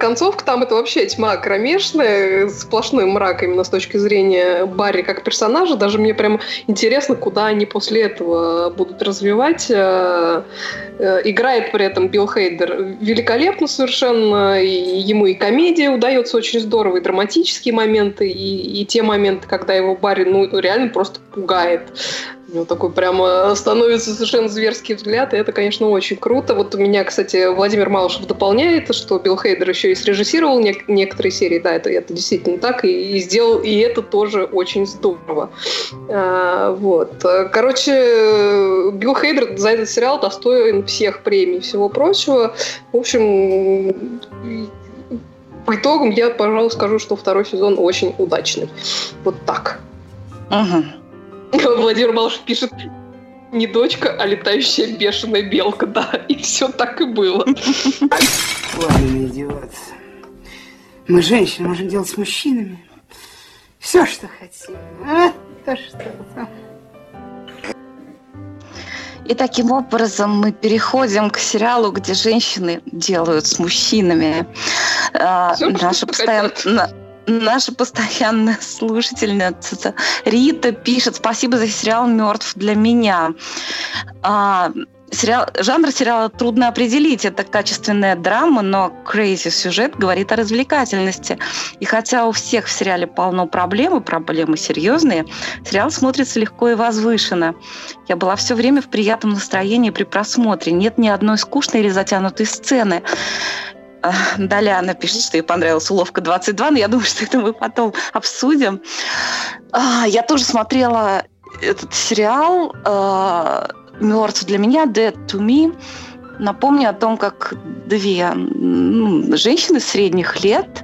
концовка там это вообще тьма кромешная, сплошной мрак именно с точки зрения Барри как персонажа. Даже мне прям интересно, куда они после этого будут развивать. Играет при этом Билл Хейдер великолепно совершенно, и ему и комедия удается очень здорово, и драматические моменты, и, и те моменты, когда его Барри ну, реально просто пугает. У него такой прямо становится совершенно зверский взгляд, и это, конечно, очень круто. Вот у меня, кстати, Владимир Малышев дополняет, что Билл Хейдер еще и срежиссировал не- некоторые серии, да, это, это действительно так, и, и сделал, и это тоже очень здорово. А, вот. Короче, Билл Хейдер за этот сериал достоин всех премий и всего прочего. В общем, по итогам я, пожалуй, скажу, что второй сезон очень удачный. Вот так. Ага. Владимир Малышев пишет: не дочка, а летающая бешеная белка, да. И все так и было. Ладно, идиот. Мы, женщины, можем делать с мужчинами все, что хотим. А, то, что... И таким образом мы переходим к сериалу, где женщины делают с мужчинами. Все, Наша постоянно... Наша постоянная слушательница Рита пишет: спасибо за сериал «Мертв для меня». А, сериал, жанр сериала трудно определить. Это качественная драма, но crazy сюжет говорит о развлекательности. И хотя у всех в сериале полно проблем, и проблемы серьезные, сериал смотрится легко и возвышенно. Я была все время в приятном настроении при просмотре. Нет ни одной скучной или затянутой сцены. Даляна пишет, что ей понравилась уловка двадцать два, но я думаю, что это мы потом обсудим. Я тоже смотрела этот сериал «Мертв для меня», «Dead to Me». Напомню о том, как две ну, женщины средних лет,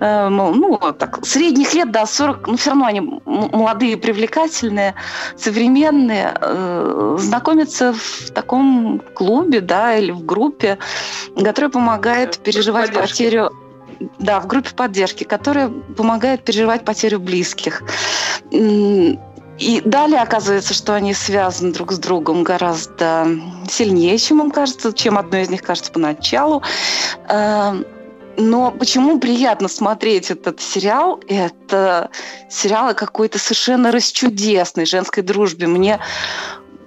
э, ну, так, средних лет, да, сорок, ну, все равно они молодые, привлекательные, современные, э, знакомятся в таком клубе, да, или в группе, которая помогает переживать потерю... Да, в группе поддержки, которая помогает переживать потерю близких. И далее оказывается, что они связаны друг с другом гораздо сильнее, чем им кажется, чем одно из них кажется поначалу. Но почему приятно смотреть этот сериал? Это сериал о какой-то совершенно расчудесной женской дружбе. Мне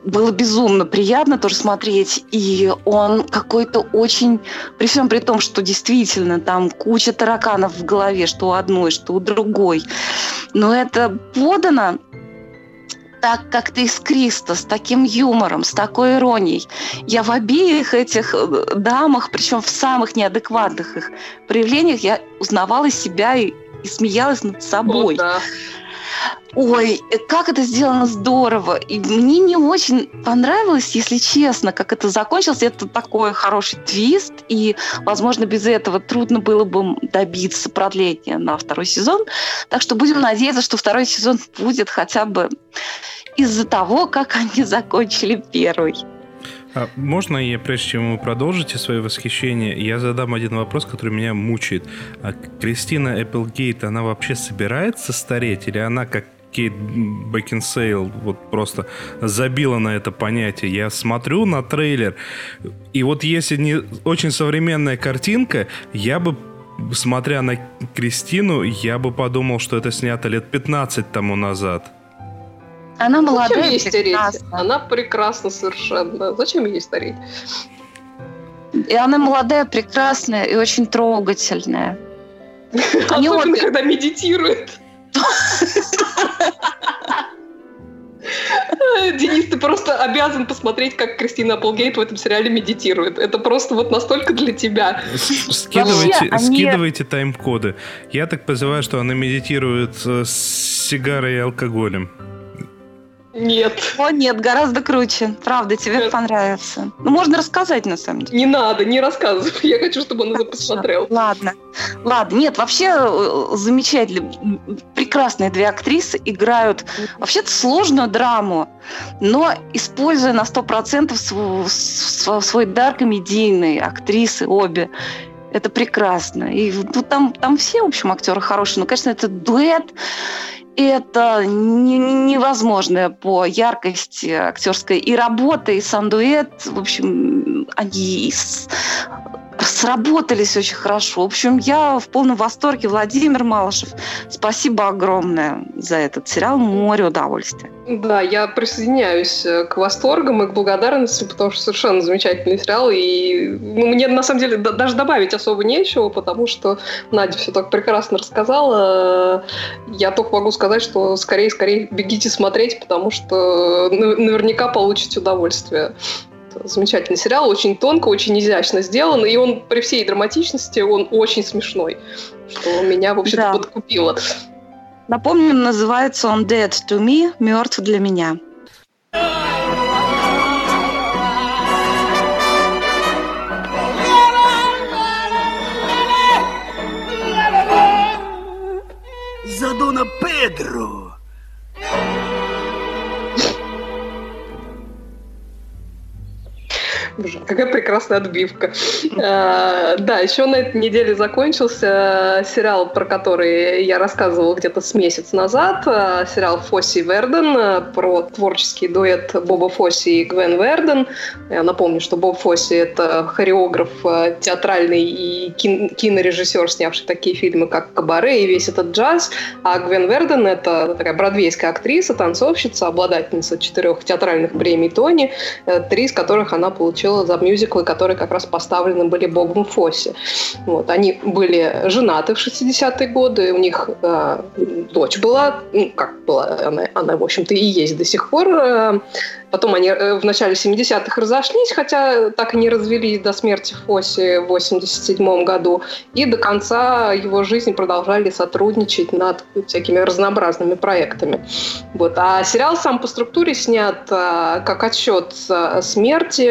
было безумно приятно тоже смотреть, и он какой-то очень... При всем при том, что действительно там куча тараканов в голове, что у одной, что у другой. Но это подано так как-то искристо, с таким юмором, с такой иронией. Я в обеих этих дамах, причем в самых неадекватных их проявлениях, я узнавала себя и, и смеялась над собой. О, да. Ой, как это сделано здорово. И мне не очень понравилось, если честно, как это закончилось. Это такой хороший твист, и, возможно, без этого трудно было бы добиться продления на второй сезон. Так что будем надеяться, что второй сезон будет хотя бы из-за того, как они закончили первый. А можно я, прежде чем вы продолжите свои восхищения, я задам один вопрос, который меня мучает. А Кристина Эпплгейт, она вообще собирается стареть? Или она, как Кейт Бекинсейл, вот просто забила на это понятие? Я смотрю на трейлер, и вот если не очень современная картинка, я бы, смотря на Кристину, я бы подумал, что это снято лет пятнадцать тому назад. Она молодая, зачем ей стареть? Она прекрасна совершенно. Зачем ей стареть? И она молодая, прекрасная и очень трогательная. Особенно, когда медитирует. Денис, ты просто обязан посмотреть, как Кристина Эпплгейт в этом сериале медитирует. Это просто вот настолько для тебя. Скидывайте, они... скидывайте тайм-коды. Я так позываю, что она медитирует с сигарой и алкоголем. Нет. О, нет, гораздо круче. Правда, тебе нет. понравится. Ну, можно рассказать, на самом деле. Не надо, не рассказывай. Я хочу, чтобы он это посмотрел. Ладно. Ладно. Нет, вообще замечательно. Прекрасные две актрисы играют вообще-то сложную драму, но используя на сто процентов свой, свой дар комедийный, актрисы обе. Это прекрасно. И ну, там, там все, в общем, актеры хорошие. Но, конечно, это дуэт. И это невозможное по яркости актерской и работа, и сам дуэт. В общем, они сработались очень хорошо. В общем, я в полном восторге. Владимир Малышев, спасибо огромное за этот сериал. Море удовольствия. Да, я присоединяюсь к восторгам и к благодарности, потому что совершенно замечательный сериал. И ну, мне, на самом деле, да, даже добавить особо нечего, потому что Надя все так прекрасно рассказала. Я только могу сказать, что скорее-скорее бегите смотреть, потому что наверняка получите удовольствие. Замечательный сериал, очень тонко, очень изящно сделан, и он при всей драматичности, он очень смешной, что меня, в общем-то, да. подкупило. Напомним, называется он «Dead to Me», «Мертв для меня». За Дона Педро! Какая прекрасная отбивка. А, да, еще на этой неделе закончился сериал, про который я рассказывала где-то с месяц назад. Сериал «Фосси и Вердон» про творческий дуэт Боба Фосси и Гвен Вердон. Я напомню, что Боб Фосси – это хореограф, театральный и кинорежиссер, снявший такие фильмы, как «Кабаре» и весь этот джаз. А Гвен Вердон – это такая бродвейская актриса, танцовщица, обладательница четырех театральных премий «Тони», три из которых она получила за мюзиклы, которые как раз поставлены были Бобом Фосси. Вот. Они были женаты в шестидесятые годы, у них э, дочь была, ну, как была, она, она, в общем-то, и есть до сих пор. Э, потом они в начале семидесятых разошлись, хотя так и не развелись до смерти Фосси в восемьдесят седьмом году, и до конца его жизни продолжали сотрудничать над всякими разнообразными проектами. Вот. А сериал сам по структуре снят э, как отсчет смерти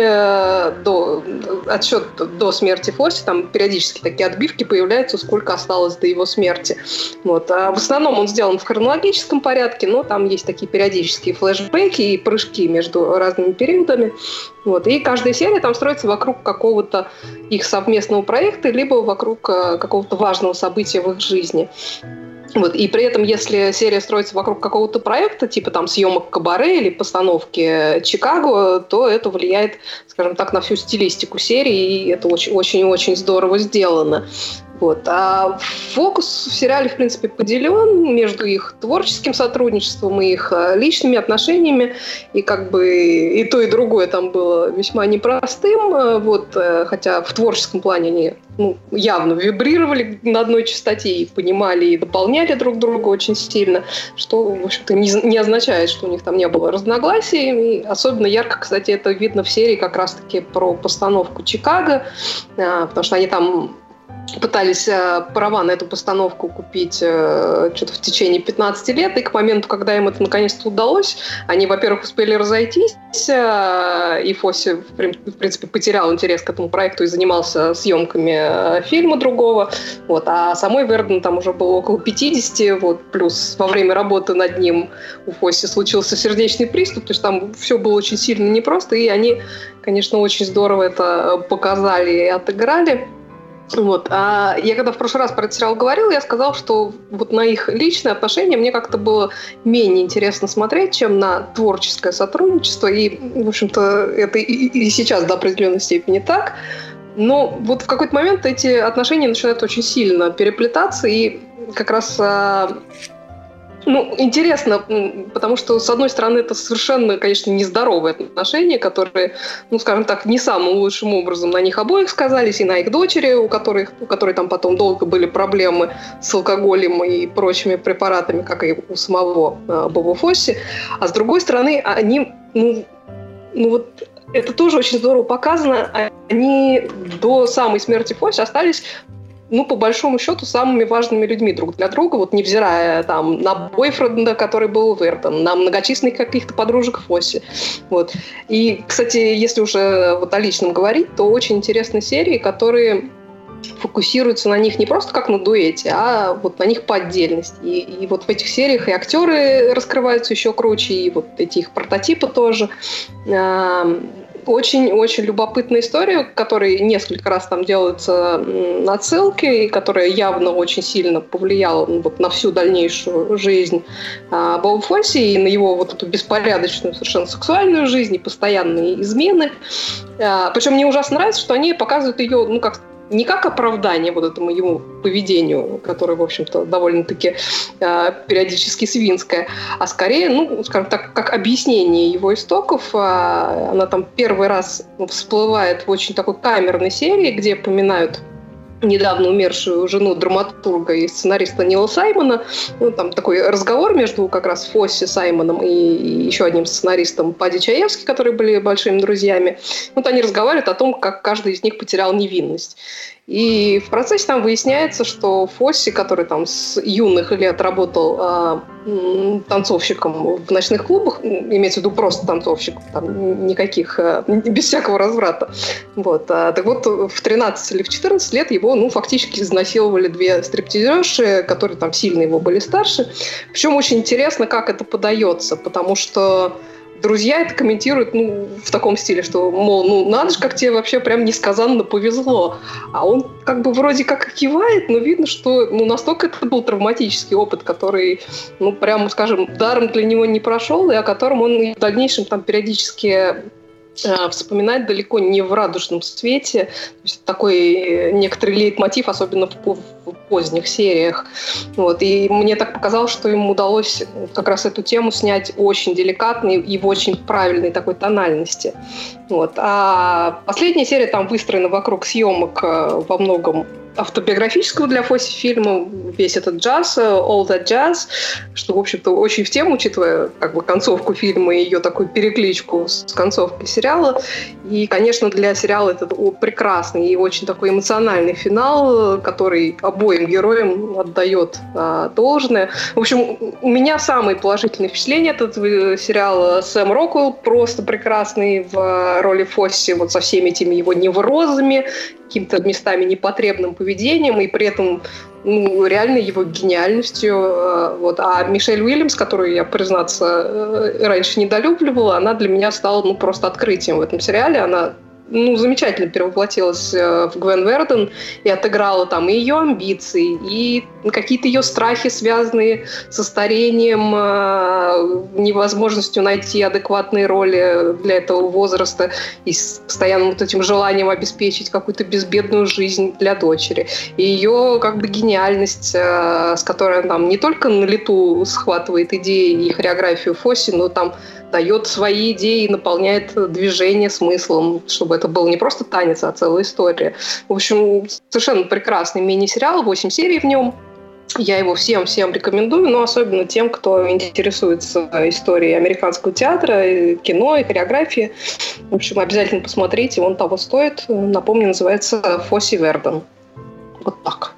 До, отсчет до смерти Фосси, там периодически такие отбивки появляются, сколько осталось до его смерти. Вот. А в основном он сделан в хронологическом порядке, но там есть такие периодические флешбеки и прыжки между разными периодами. Вот. И каждая серия там строится вокруг какого-то их совместного проекта, либо вокруг какого-то важного события в их жизни. Вот. И при этом, если серия строится вокруг какого-то проекта, типа там съемок «Кабаре» или постановки «Чикаго», то это влияет, скажем так, на всю стилистику серии, и это очень-очень здорово сделано. Вот. А фокус в сериале, в принципе, поделен между их творческим сотрудничеством и их личными отношениями. И как бы и то, и другое там было весьма непростым. Вот. Хотя в творческом плане они ну, явно вибрировали на одной частоте и понимали, и дополняли друг друга очень сильно, что, в общем-то, не означает, что у них там не было разногласий. И особенно ярко, кстати, это видно в серии как раз-таки про постановку «Чикаго», потому что они там пытались права на эту постановку купить что-то в течение пятнадцати лет, и к моменту, когда им это наконец-то удалось, они, во-первых, успели разойтись, и Фосси, в принципе, потерял интерес к этому проекту и занимался съемками фильма другого, вот, а самой Верден там уже было около пятидесяти, вот, плюс во время работы над ним у Фосси случился сердечный приступ, то есть там все было очень сильно непросто, и они, конечно, очень здорово это показали и отыграли. Вот. А я когда в прошлый раз про этот сериал говорила, я сказала, что вот на их личные отношения мне как-то было менее интересно смотреть, чем на творческое сотрудничество. И, в общем-то, это и, и сейчас до определенной степени так. Но вот в какой-то момент эти отношения начинают очень сильно переплетаться, и как раз... Ну, интересно, потому что, с одной стороны, это совершенно, конечно, нездоровые отношения, которые, ну, скажем так, не самым лучшим образом на них обоих сказались, и на их дочери, у которой, у которой там потом долго были проблемы с алкоголем и прочими препаратами, как и у самого э, Боба Фосси. А с другой стороны, они, ну, ну вот... Это тоже очень здорово показано. Они до самой смерти Фосси остались, ну, по большому счету, самыми важными людьми друг для друга, вот невзирая там на бойфренда, который был Вердон, на многочисленных каких-то подружек Фосси. Вот. И, кстати, если уже вот о личном говорить, то очень интересные серии, которые фокусируются на них не просто как на дуэте, а вот на них по отдельности. И, и вот в этих сериях и актеры раскрываются еще круче, и вот эти их прототипы тоже. Очень-очень любопытная история, к которой несколько раз там делаются отсылки, и которая явно очень сильно повлияла вот на всю дальнейшую жизнь а, Боба Фосси и на его вот эту беспорядочную, совершенно сексуальную жизнь и постоянные измены. А, причем мне ужасно нравится, что они показывают ее, ну, как не как оправдание вот этому его поведению, которое, в общем-то, довольно-таки э, периодически свинское, а скорее, ну, скажем так, как объяснение его истоков. Э, она там первый раз всплывает в очень такой камерной серии, где упоминают недавно умершую жену драматурга и сценариста Нила Саймона. Ну, там такой разговор между как раз Фосси, Саймоном и еще одним сценаристом Пади Чаевски, которые были большими друзьями. Вот они разговаривают о том, как каждый из них потерял невинность. И в процессе там выясняется, что Фосси, который там с юных лет работал а, танцовщиком в ночных клубах, имеется в виду просто танцовщик, там, никаких, а, без всякого разврата. Вот. А, так вот, в тринадцать или в четырнадцать лет его, ну, фактически изнасиловали две стриптизерши, которые там сильно его были старше. Причем очень интересно, как это подается, потому что друзья это комментируют, ну, в таком стиле, что, мол, ну, надо же, как тебе вообще прям несказанно повезло. А он как бы вроде как кивает, но видно, что, ну, настолько это был травматический опыт, который, ну, прямо, скажем, даром для него не прошел, и о котором он и в дальнейшем там периодически э, вспоминает далеко не в радужном свете. То есть такой некоторый лейтмотив, особенно в, в поздних сериях. Вот. И мне так показалось, что ему удалось как раз эту тему снять очень деликатно и в очень правильной такой тональности. Вот. А последняя серия там выстроена вокруг съемок во многом автобиографического для Фосси фильма, весь этот джаз, All that jazz, что, в общем-то, очень в тему, учитывая как бы концовку фильма и ее такую перекличку с концовкой сериала. И, конечно, для сериала это прекрасный и очень такой эмоциональный финал, который обоим героям отдает а, должное. В общем, у меня самые положительные впечатления от этого сериала. Сэм Роквелл просто прекрасный в роли Фосси, вот со всеми этими его неврозами, какими-то местами непотребным поведением и при этом, ну, реально его гениальностью. Вот. А Мишель Уильямс, которую я, признаться, раньше недолюбливала, она для меня стала, ну, просто открытием в этом сериале. Она, ну, замечательно перевоплотилась в Гвен Вердон и отыграла там и ее амбиции, и какие-то ее страхи, связанные со старением, невозможностью найти адекватные роли для этого возраста и с постоянным вот этим желанием обеспечить какую-то безбедную жизнь для дочери. И ее как бы гениальность, с которой она там не только на лету схватывает идеи и хореографию Фосси, но там дает свои идеи и наполняет движение смыслом, чтобы это был не просто танец, а целая история. В общем, совершенно прекрасный мини-сериал, восемь серий в нем. Я его всем-всем рекомендую, но особенно тем, кто интересуется историей американского театра, и кино и хореографии. В общем, обязательно посмотрите, он того стоит. Напомню, называется «Фосси Вердон». Вот так.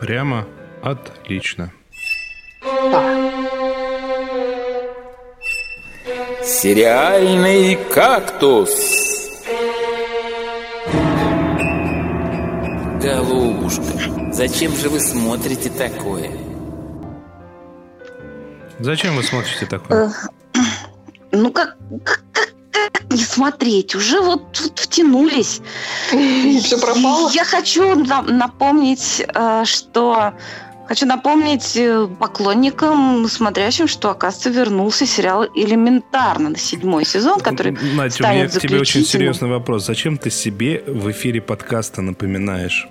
Прямо отлично. Да. Сериальный кактус. Голубушка, зачем же вы смотрите такое? Зачем вы смотрите такое? Ну как, как, как не смотреть? Уже вот тут втянулись. Все пропало. Я хочу напомнить, что... Хочу напомнить поклонникам, смотрящим, что, оказывается, вернулся сериал «Элементарно» на седьмой сезон, который Надь, станет у меня заключительным. К тебе очень серьезный вопрос. Зачем ты себе в эфире подкаста напоминаешь?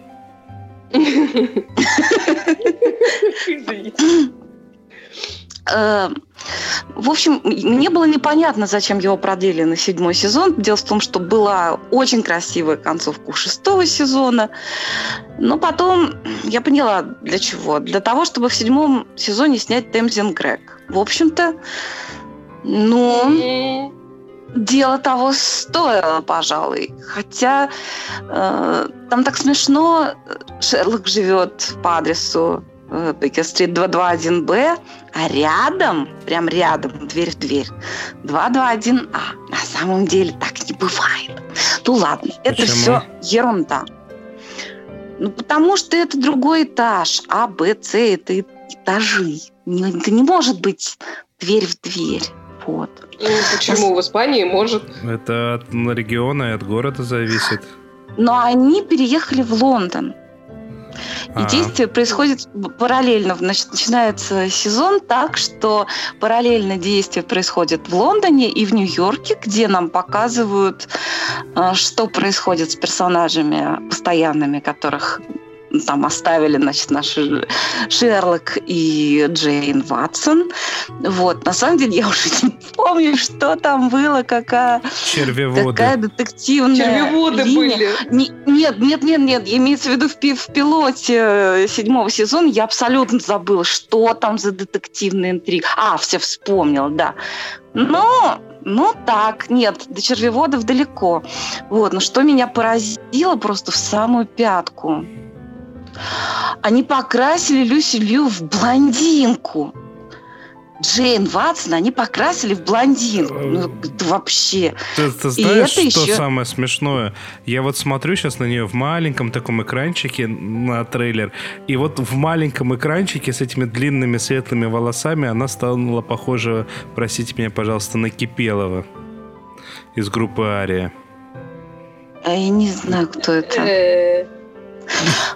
В общем, мне было непонятно, зачем его продлили на седьмой сезон. Дело в том, что была очень красивая концовка у шестого сезона. Но потом я поняла, для чего. Для того, чтобы в седьмом сезоне снять Темзин Грег. В общем-то, ну, дело того стоило, пожалуй. Хотя э, там так смешно. Шерлок живет по адресу Бейкер-стрит два два один Б, а рядом, прям рядом, дверь в дверь, два два один А. На самом деле так не бывает. Ну ладно, это все ерунда. Ну потому что это другой этаж. А, Б, С – это этажи. Не, не может быть дверь в дверь. Вот. Ну, почему? В Испании может. Это от региона и от города зависит. Но они переехали в Лондон. И А-а. действие происходит параллельно. Значит, начинается сезон так, что параллельно действие происходит в Лондоне и в Нью-Йорке, где нам показывают, что происходит с персонажами постоянными, которых там оставили, значит, наши Шерлок и Джейн Ватсон. Вот. На самом деле я уже не помню, что там было, какая, какая детективная Червеводы линия. Были. Не, нет, нет, нет, нет. Имеется в виду в, в пилоте седьмого сезона я абсолютно забыла, что там за детективный интриг. А, все вспомнила, да. Но... Ну так, нет, до червеводов далеко. Вот. Но что меня поразило просто в самую пятку. Они покрасили Люси Лью в блондинку. Джейн Ватсон они покрасили в блондинку. Ну, это вообще. Ты, ты знаешь, что еще... самое смешное? Я вот смотрю сейчас на нее в маленьком таком экранчике на трейлер, и вот в маленьком экранчике с этими длинными светлыми волосами она стала похожа, простите меня, пожалуйста, на Кипелова из группы «Ария». А я не знаю, кто это.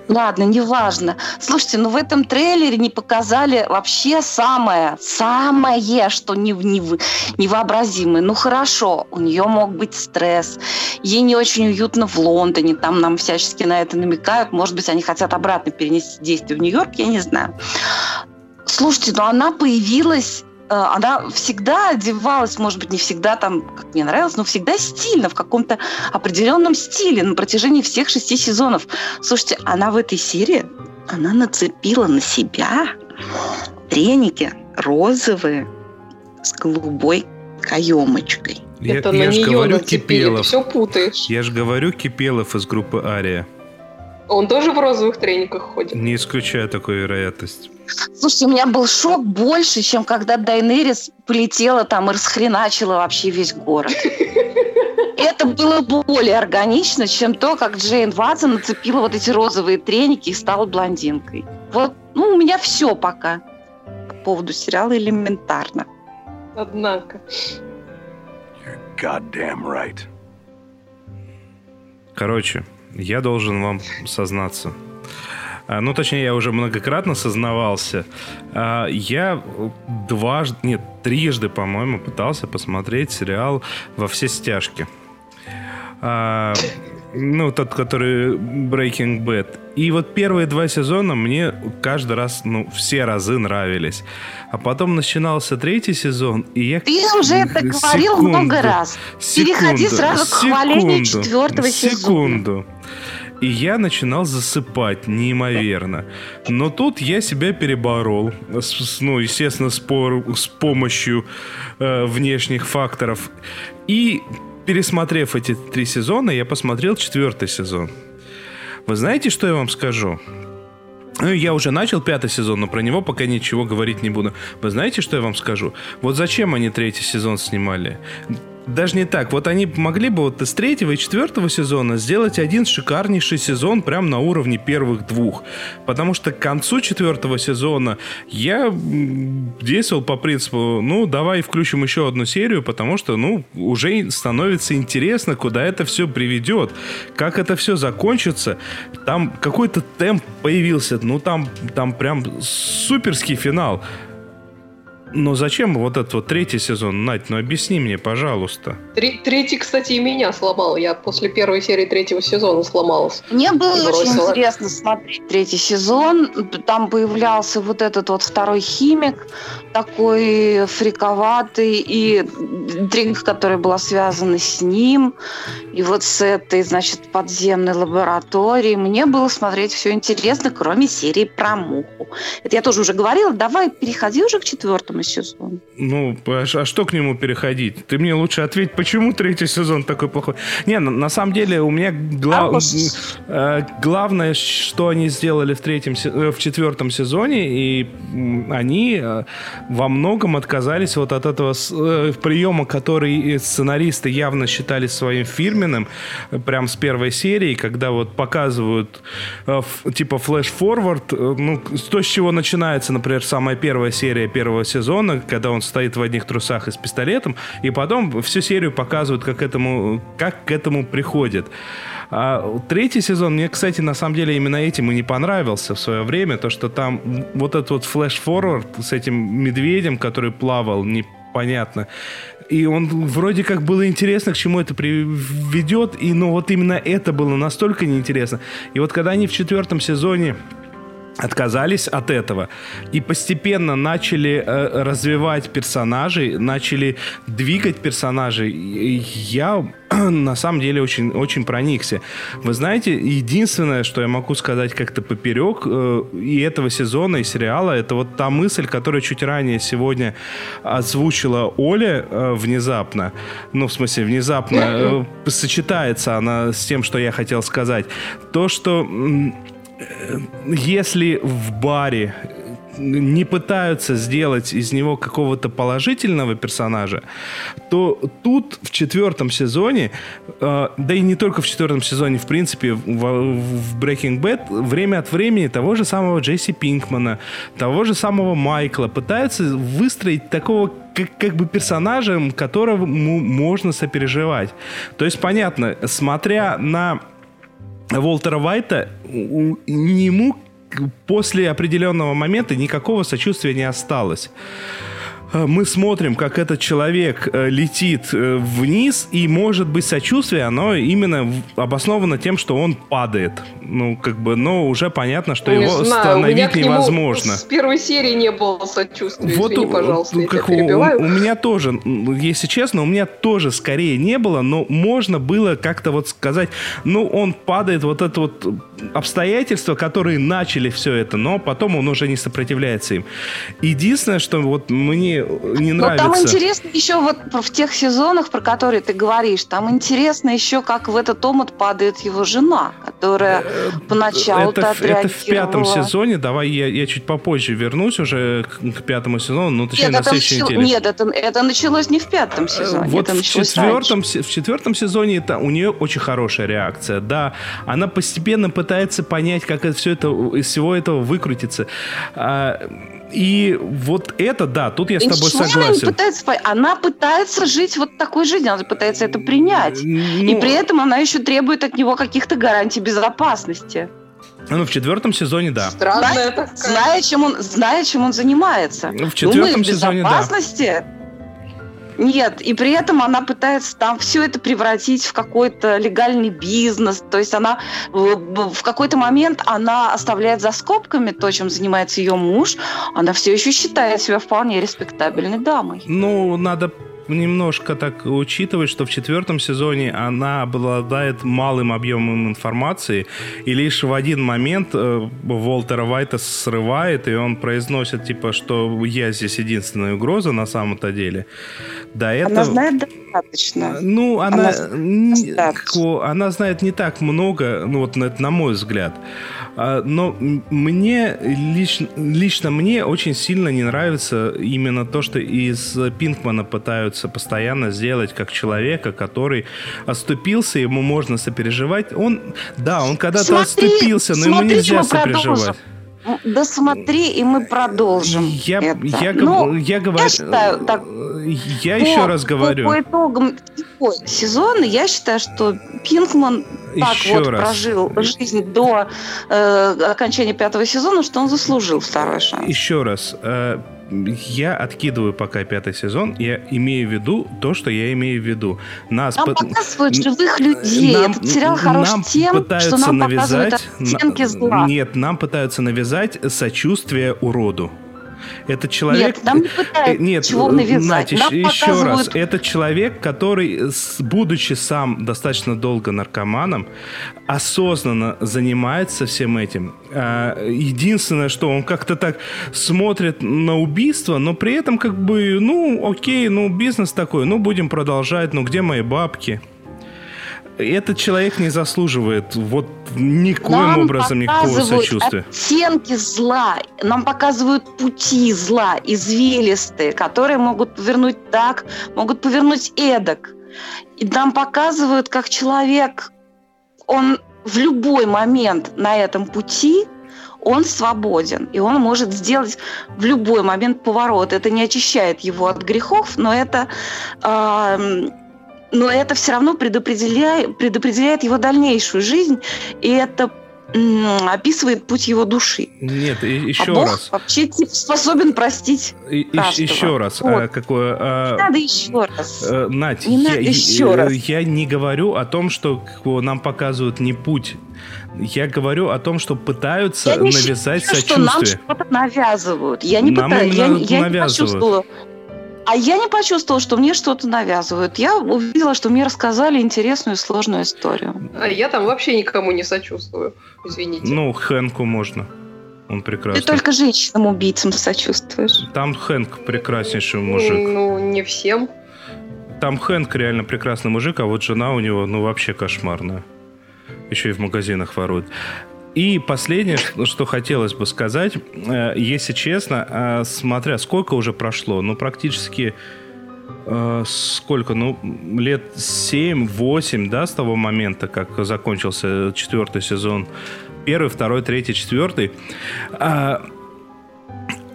Ладно, неважно. Слушайте, ну в этом трейлере не показали вообще самое, самое, что невообразимое. Ну хорошо, у нее мог быть стресс, ей не очень уютно в Лондоне, там нам всячески на это намекают, может быть, они хотят обратно перенести действие в Нью-Йорк, я не знаю. Слушайте, ну она появилась... Она всегда одевалась, может быть, не всегда там, как мне нравилось, но всегда стильно, в каком-то определенном стиле на протяжении всех шести сезонов. Слушайте, она в этой серии, она нацепила на себя треники розовые с голубой каемочкой. Я, Это я на нее говорю, нацепили, ты все путаешь. Я же говорю, Кипелов из группы «Ария». Он тоже в розовых трениках ходит? Не исключаю такую вероятность. Слушайте, у меня был шок больше, чем когда Дайнерис полетела там и расхреначила вообще весь город. Это было более органично, чем то, как Джейн Ватсон нацепила вот эти розовые треники и стала блондинкой. Вот, ну, у меня все пока по поводу сериала элементарно. Однако. You're goddamn right. Короче, я должен вам сознаться. Ну, точнее, я уже многократно сознавался. Я дважды, нет, трижды, по-моему, пытался посмотреть сериал «Во все стяжки». Ну, тот, который Breaking Bad. И вот первые два сезона мне каждый раз, ну, все разы нравились. А потом начинался третий сезон, и я... Ты уже это говорил секунду, много раз. Секунду, Переходи сразу секунду, к хвалению четвертого секунду. сезона. Секунду. И я начинал засыпать неимоверно. Но тут я себя переборол. Ну, естественно, спор, с помощью э, внешних факторов. И, пересмотрев эти три сезона, я посмотрел четвертый сезон. Вы знаете, что я вам скажу? Ну, я уже начал пятый сезон, но про него пока ничего говорить не буду. Вы знаете, что я вам скажу? Вот зачем они третий сезон снимали? Даже не так. Вот они могли бы вот из третьего и четвертого сезона сделать один шикарнейший сезон прям на уровне первых двух. Потому что к концу четвертого сезона я действовал по принципу, ну, давай включим еще одну серию, потому что, ну, уже становится интересно, куда это все приведет, как это все закончится. Там какой-то темп появился, ну, там, там прям суперский финал. Но зачем вот этот вот третий сезон, Надь, ну объясни мне, пожалуйста. Три, третий, кстати, и меня сломал. Я после первой серии третьего сезона сломалась. Мне было Бросила. очень интересно смотреть третий сезон. Там появлялся вот этот вот второй химик, такой фриковатый, и дринг, которая была связана с ним, и вот с этой, значит, подземной лабораторией. Мне было смотреть все интересно, кроме серии про муху. Это я тоже уже говорила. Давай, переходи уже к четвертому сезону. Ну, а, а что к нему переходить? Ты мне лучше ответь, почему третий сезон такой плохой? Не, на, на самом деле у меня гла- а, главное, что они сделали в, третьем, в четвертом сезоне, и они во многом отказались вот от этого приема, который сценаристы явно считали своим фирменным, прям с первой серии, когда вот показывают типа флэш-форвард, ну, то, с чего начинается, например, самая первая серия первого сезона, когда он стоит в одних трусах и с пистолетом, и потом всю серию показывают, как, этому, как к этому приходит. А третий сезон мне, кстати, на самом деле именно этим и не понравился в свое время, то, что там вот этот вот флэш-форвард с этим медведем, который плавал, непонятно. И он вроде как было интересно, к чему это приведет, и, ну, вот именно это было настолько неинтересно. И вот когда они в четвертом сезоне отказались от этого и постепенно начали э, развивать персонажей, начали двигать персонажей, я на самом деле очень, очень проникся. Вы знаете, единственное, что я могу сказать как-то поперек э, и этого сезона, и сериала, это вот та мысль, которую чуть ранее сегодня озвучила Оля э, внезапно. Ну, в смысле, внезапно э, сочетается она с тем, что я хотел сказать. То, что... Если в баре не пытаются сделать из него какого-то положительного персонажа, то тут в четвертом сезоне, э, да и не только в четвертом сезоне, в принципе, в, в Breaking Bad время от времени того же самого Джесси Пинкмана, того же самого Майкла пытаются выстроить такого Как, как бы персонажа, которому можно сопереживать. То есть, понятно, смотря на Уолтера Уайта, ему после определенного момента никакого сочувствия не осталось. Мы смотрим, как этот человек летит вниз, и, может быть, сочувствие, оно именно обосновано тем, что он падает. Ну, как бы, но уже понятно, что не его знаю, остановить невозможно. С первой серии не было сочувствия, вот извини, у, пожалуйста, я тебя перебиваю. У, у меня тоже, если честно, у меня тоже скорее не было, но можно было как-то вот сказать, ну, он падает, вот это вот обстоятельства, которые начали все это, но потом он уже не сопротивляется им. Единственное, что вот мне не нравится. Но там интересно еще вот в тех сезонах, про которые ты говоришь, там интересно еще, как в этот омут падает его жена, которая поначалу-то отреагировала. Это в пятом сезоне, давай я, я чуть попозже вернусь уже к, к пятому сезону, ну, точнее, нет, на следующей неделе. Нет, это, это началось не в пятом сезоне. Вот в четвертом, в четвертом сезоне это, у нее очень хорошая реакция, да, она постепенно пытается понять, как это, все это, из всего этого выкрутиться. И вот это, да, тут я с тобой согласен. Она пытается, она пытается жить вот такой жизнью, она пытается это принять. Ну, и при этом она еще требует от него каких-то гарантий безопасности. Ну, в четвертом сезоне, да. Странная такая. Зная, чем он, зная, чем он занимается. Ну, в четвертом ну, сезоне, да. Безопасности... Нет, и при этом она пытается там все это превратить в какой-то легальный бизнес, то есть она в какой-то момент она оставляет за скобками то, чем занимается ее муж, она все еще считает себя вполне респектабельной дамой. Ну, надо немножко так учитывать, что в четвертом сезоне она обладает малым объемом информации, и лишь в один момент э, Уолтера Уайта срывает, и он произносит, типа, что я здесь единственная угроза на самом-то деле. До этого... Она знает достаточно. Ну, она, она... Достаточно. Она знает не так много, ну, вот на мой взгляд. Но мне, лично, лично мне очень сильно не нравится именно то, что из Пинкмана пытаются постоянно сделать как человека, который отступился, ему можно сопереживать. Он, да, он когда-то смотри, отступился, но смотри, ему нельзя сопереживать. Продолжим. Да смотри, и мы продолжим. Я, это. Я, ну, я, говорю, я, считаю, так, я по, еще раз говорю. По, по итогам сезона я считаю, что Пинкман так еще вот раз. прожил жизнь до э, окончания пятого сезона, что он заслужил второй шанс. Еще раз. Э, я откидываю пока пятый сезон. Я имею в виду то, что я имею в виду. Нас нам по... показывают живых людей. Нам, Этот сериал хорош нам тем, пытаются что нам навязать... показывают оттенки зла. Нет, нам пытаются навязать сочувствие уроду. Этот человек... Нет, нам не пытаются Нет, чего навязать. Натиш, нам еще показывают... раз. Это человек, который, будучи сам достаточно долго наркоманом, осознанно занимается всем этим. Единственное, что он как-то так смотрит на убийство, но при этом как бы, ну, окей, ну, бизнес такой, ну, будем продолжать, ну, где мои бабки? Этот человек не заслуживает вот никоим нам образом никакого сочувствия. Нам показывают оттенки зла, нам показывают пути зла, извилистые, которые могут повернуть так, могут повернуть эдак. И нам показывают, как человек, он в любой момент на этом пути, он свободен, и он может сделать в любой момент поворот. Это не очищает его от грехов, но это... Э- Но это все равно предопределяет, предопределяет его дальнейшую жизнь, и это м- описывает путь его души. Нет, и, еще а Бог раз. Вообще типа, способен простить и, каждого. Еще раз. Вот. А, какое, а... Не надо еще раз. А, Надь, не я, надо еще я, раз. Я не говорю о том, что нам показывают не путь. Я говорю о том, что пытаются я навязать считаю, сочувствие. Я не считаю, что нам что-то навязывают. Я не нам пытаюсь. Я, я не почувствовала. А я не почувствовала, что мне что-то навязывают. Я увидела, что мне рассказали интересную и сложную историю. А я там вообще никому не сочувствую, извините. Ну, Хэнку можно. Он прекрасный. Ты только женщинам-убийцам сочувствуешь. Там Хэнк прекраснейший мужик. Ну, не всем. Там Хэнк реально прекрасный мужик, а вот жена у него, ну, вообще кошмарная. Еще и в магазинах ворует. И последнее, что хотелось бы сказать, если честно, смотря сколько уже прошло, ну, практически сколько, ну, лет семь-восемь, да, с того момента, как закончился четвертый сезон, первый, второй, третий, четвертый,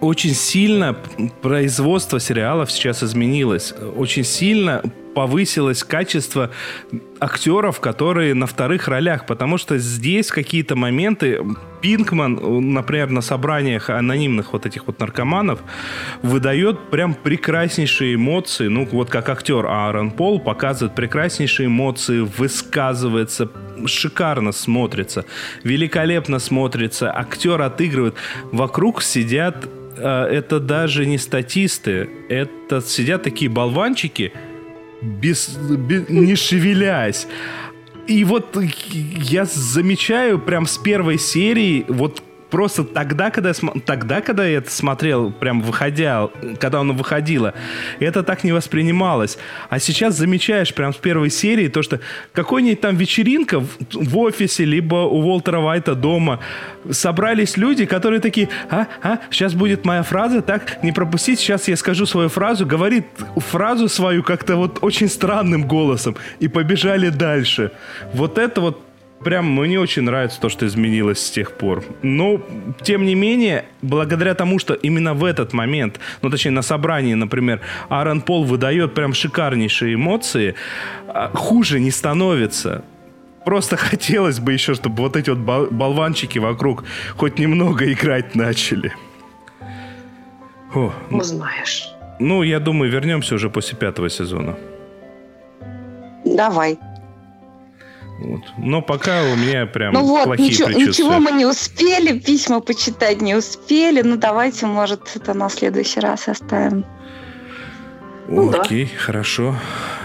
очень сильно производство сериалов сейчас изменилось, очень сильно повысилось качество актеров, которые на вторых ролях, потому что здесь какие-то моменты Пинкман, например, на собраниях анонимных вот этих вот наркоманов выдает прям прекраснейшие эмоции, ну вот как актер Аарон Пол показывает прекраснейшие эмоции, высказывается, шикарно смотрится, великолепно смотрится, актер отыгрывает, вокруг сидят, это даже не статисты, это сидят такие болванчики, Без, без, не шевелясь. И вот я замечаю прям с первой серии, вот просто тогда, когда я, тогда, когда я это смотрел, прям выходя, когда оно выходило, это так не воспринималось. А сейчас замечаешь прям с первой серии то, что какой-нибудь там вечеринка в, в офисе, либо у Уолтера Уайта дома, собрались люди, которые такие, а, а, сейчас будет моя фраза, так, не пропустить, сейчас я скажу свою фразу, говорит фразу свою как-то вот очень странным голосом, и побежали дальше. Вот это вот прям мне очень нравится то, что изменилось с тех пор. Но, тем не менее, благодаря тому, что именно в этот момент, ну, точнее, на собрании, например, Аарон Пол выдает прям шикарнейшие эмоции, хуже не становится. Просто хотелось бы еще, чтобы вот эти вот бол- болванчики вокруг хоть немного играть начали. О, узнаешь. Ну, я думаю, вернемся уже после пятого сезона. Давай. Вот. Но пока у меня прям ну вот, плохие ничего, предчувствия. Ничего мы не успели, письма почитать не успели. Ну, давайте, может, это на следующий раз оставим. О, да. Окей, хорошо.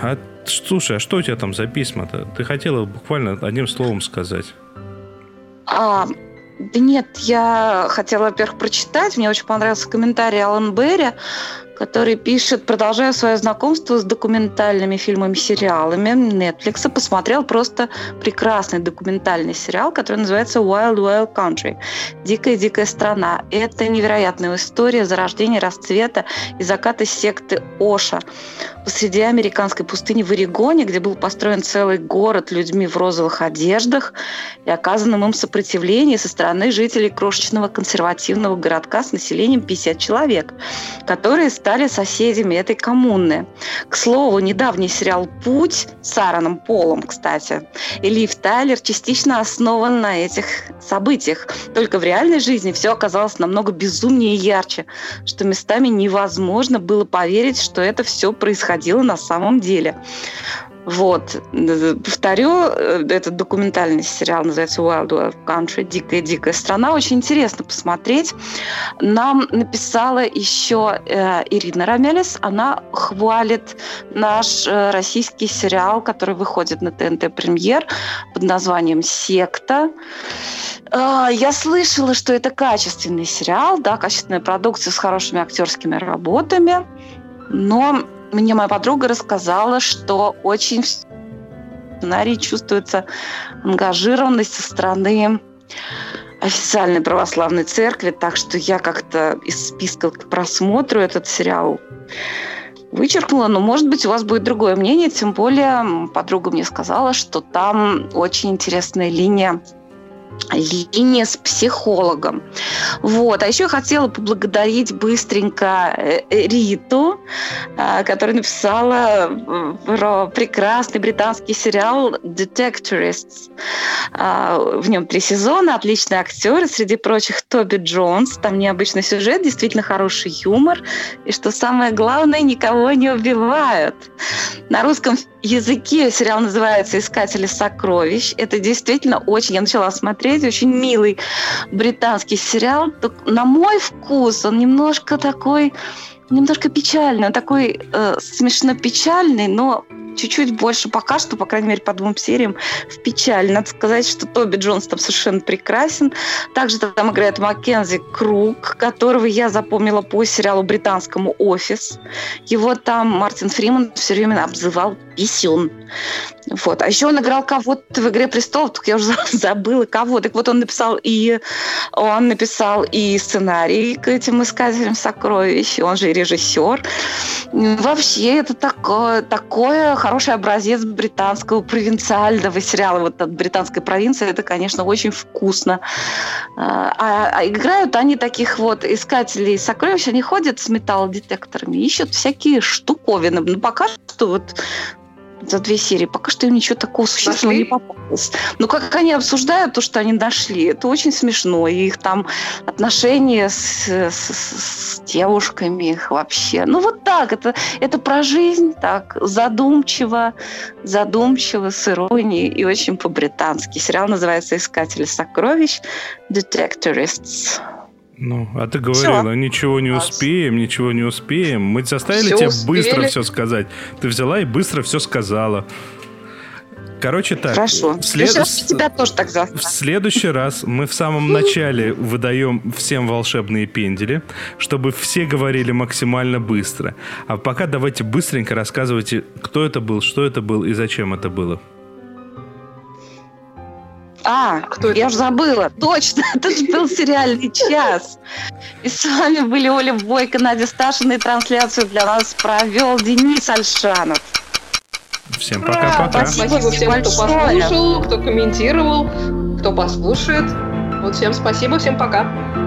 А, слушай, а что у тебя там за письма-то? Ты хотела буквально одним словом сказать. А, да нет, я хотела, во-первых, прочитать. Мне очень понравился комментарий Алан Берри, который пишет: продолжаю свое знакомство с документальными фильмами, сериалами Netflix. Посмотрел просто прекрасный документальный сериал, который называется Wild Wild Country. Дикая-дикая страна. Это невероятная история зарождения, расцвета и заката секты Оша посреди американской пустыни в Орегоне, где был построен целый город людьми в розовых одеждах и оказанным им сопротивление со стороны жителей крошечного консервативного городка с населением пятьдесят человек, которые с стали соседями этой коммуны. К слову, недавний сериал «Путь» с Аароном Полом, кстати, и Лив Тайлер частично основан на этих событиях. Только в реальной жизни все оказалось намного безумнее и ярче, что местами невозможно было поверить, что это все происходило на самом деле. Вот, повторю, этот документальный сериал называется Wild Wild Country, дикая-дикая страна. Очень интересно посмотреть. Нам написала еще э, Ирина Рамелес. Она хвалит наш э, российский сериал, который выходит на ТНТ Премьер под названием «Секта». Э, я слышала, что это качественный сериал, да, качественная продукция с хорошими актерскими работами, но... Мне моя подруга рассказала, что очень в сценарии чувствуется ангажированность со стороны официальной православной церкви, так что я как-то из списка к просмотру этот сериал вычеркнула. Но, может быть, у вас будет другое мнение, тем более подруга мне сказала, что там очень интересная линия линия с психологом. Вот. А еще я хотела поблагодарить быстренько Риту, которая написала про прекрасный британский сериал «Detectorists». В нем три сезона, отличные актеры, среди прочих Тоби Джонс. Там необычный сюжет, действительно хороший юмор. И что самое главное, никого не убивают. На русском языке сериал называется «Искатели сокровищ». Это действительно очень... Я начала смотреть, очень милый британский сериал. На мой вкус он немножко такой... Немножко печальный. Он такой э, смешно-печальный, но чуть-чуть больше пока что, по крайней мере, по двум сериям в печаль. Надо сказать, что Тоби Джонс там совершенно прекрасен. Также там играет Маккензи Крук, которого я запомнила по сериалу британскому «Офис». Его там Мартин Фриман все время обзывал «писюн». Вот. А еще он играл кого-то в «Игре престолов», только я уже забыла кого. Так вот он написал и, он написал и сценарий к этим «Искателям сокровищ», он же и режиссер. Вообще это такое, такое хороший образец британского провинциального сериала. Вот от британской провинции это, конечно, очень вкусно. А, а играют они таких вот искателей сокровищ, они ходят с металлодетекторами, ищут всякие штуковины. Но пока что вот... за две серии. Пока что им ничего такого существенного не попалось. Но как они обсуждают то, что они нашли, это очень смешно. И их там отношения с, с, с девушками, их вообще. Ну, вот так. Это, это про жизнь, так, задумчиво, задумчиво, с иронией и очень по-британски. Сериал называется «Искатели сокровищ», «Detectorists». Ну, а ты говорила, все. ничего не успеем, ничего не успеем. Мы заставили все тебя успели. Быстро все сказать. Ты взяла и быстро все сказала. Короче, так. Хорошо. В, след... тебя тоже так в следующий раз мы в самом начале выдаем всем волшебные пендели, чтобы все говорили максимально быстро. А пока давайте быстренько рассказывайте, кто это был, что это был и зачем это было. А, кто я это? Уже забыла. Точно, это же был сериальный час. И с вами были Оля Бойко, Надя Сташина. И трансляцию для нас провел Денис Альшанов. Всем пока-пока. Спасибо, спасибо всем, большое. Кто послушал, кто комментировал, кто послушает. Вот всем спасибо, всем пока.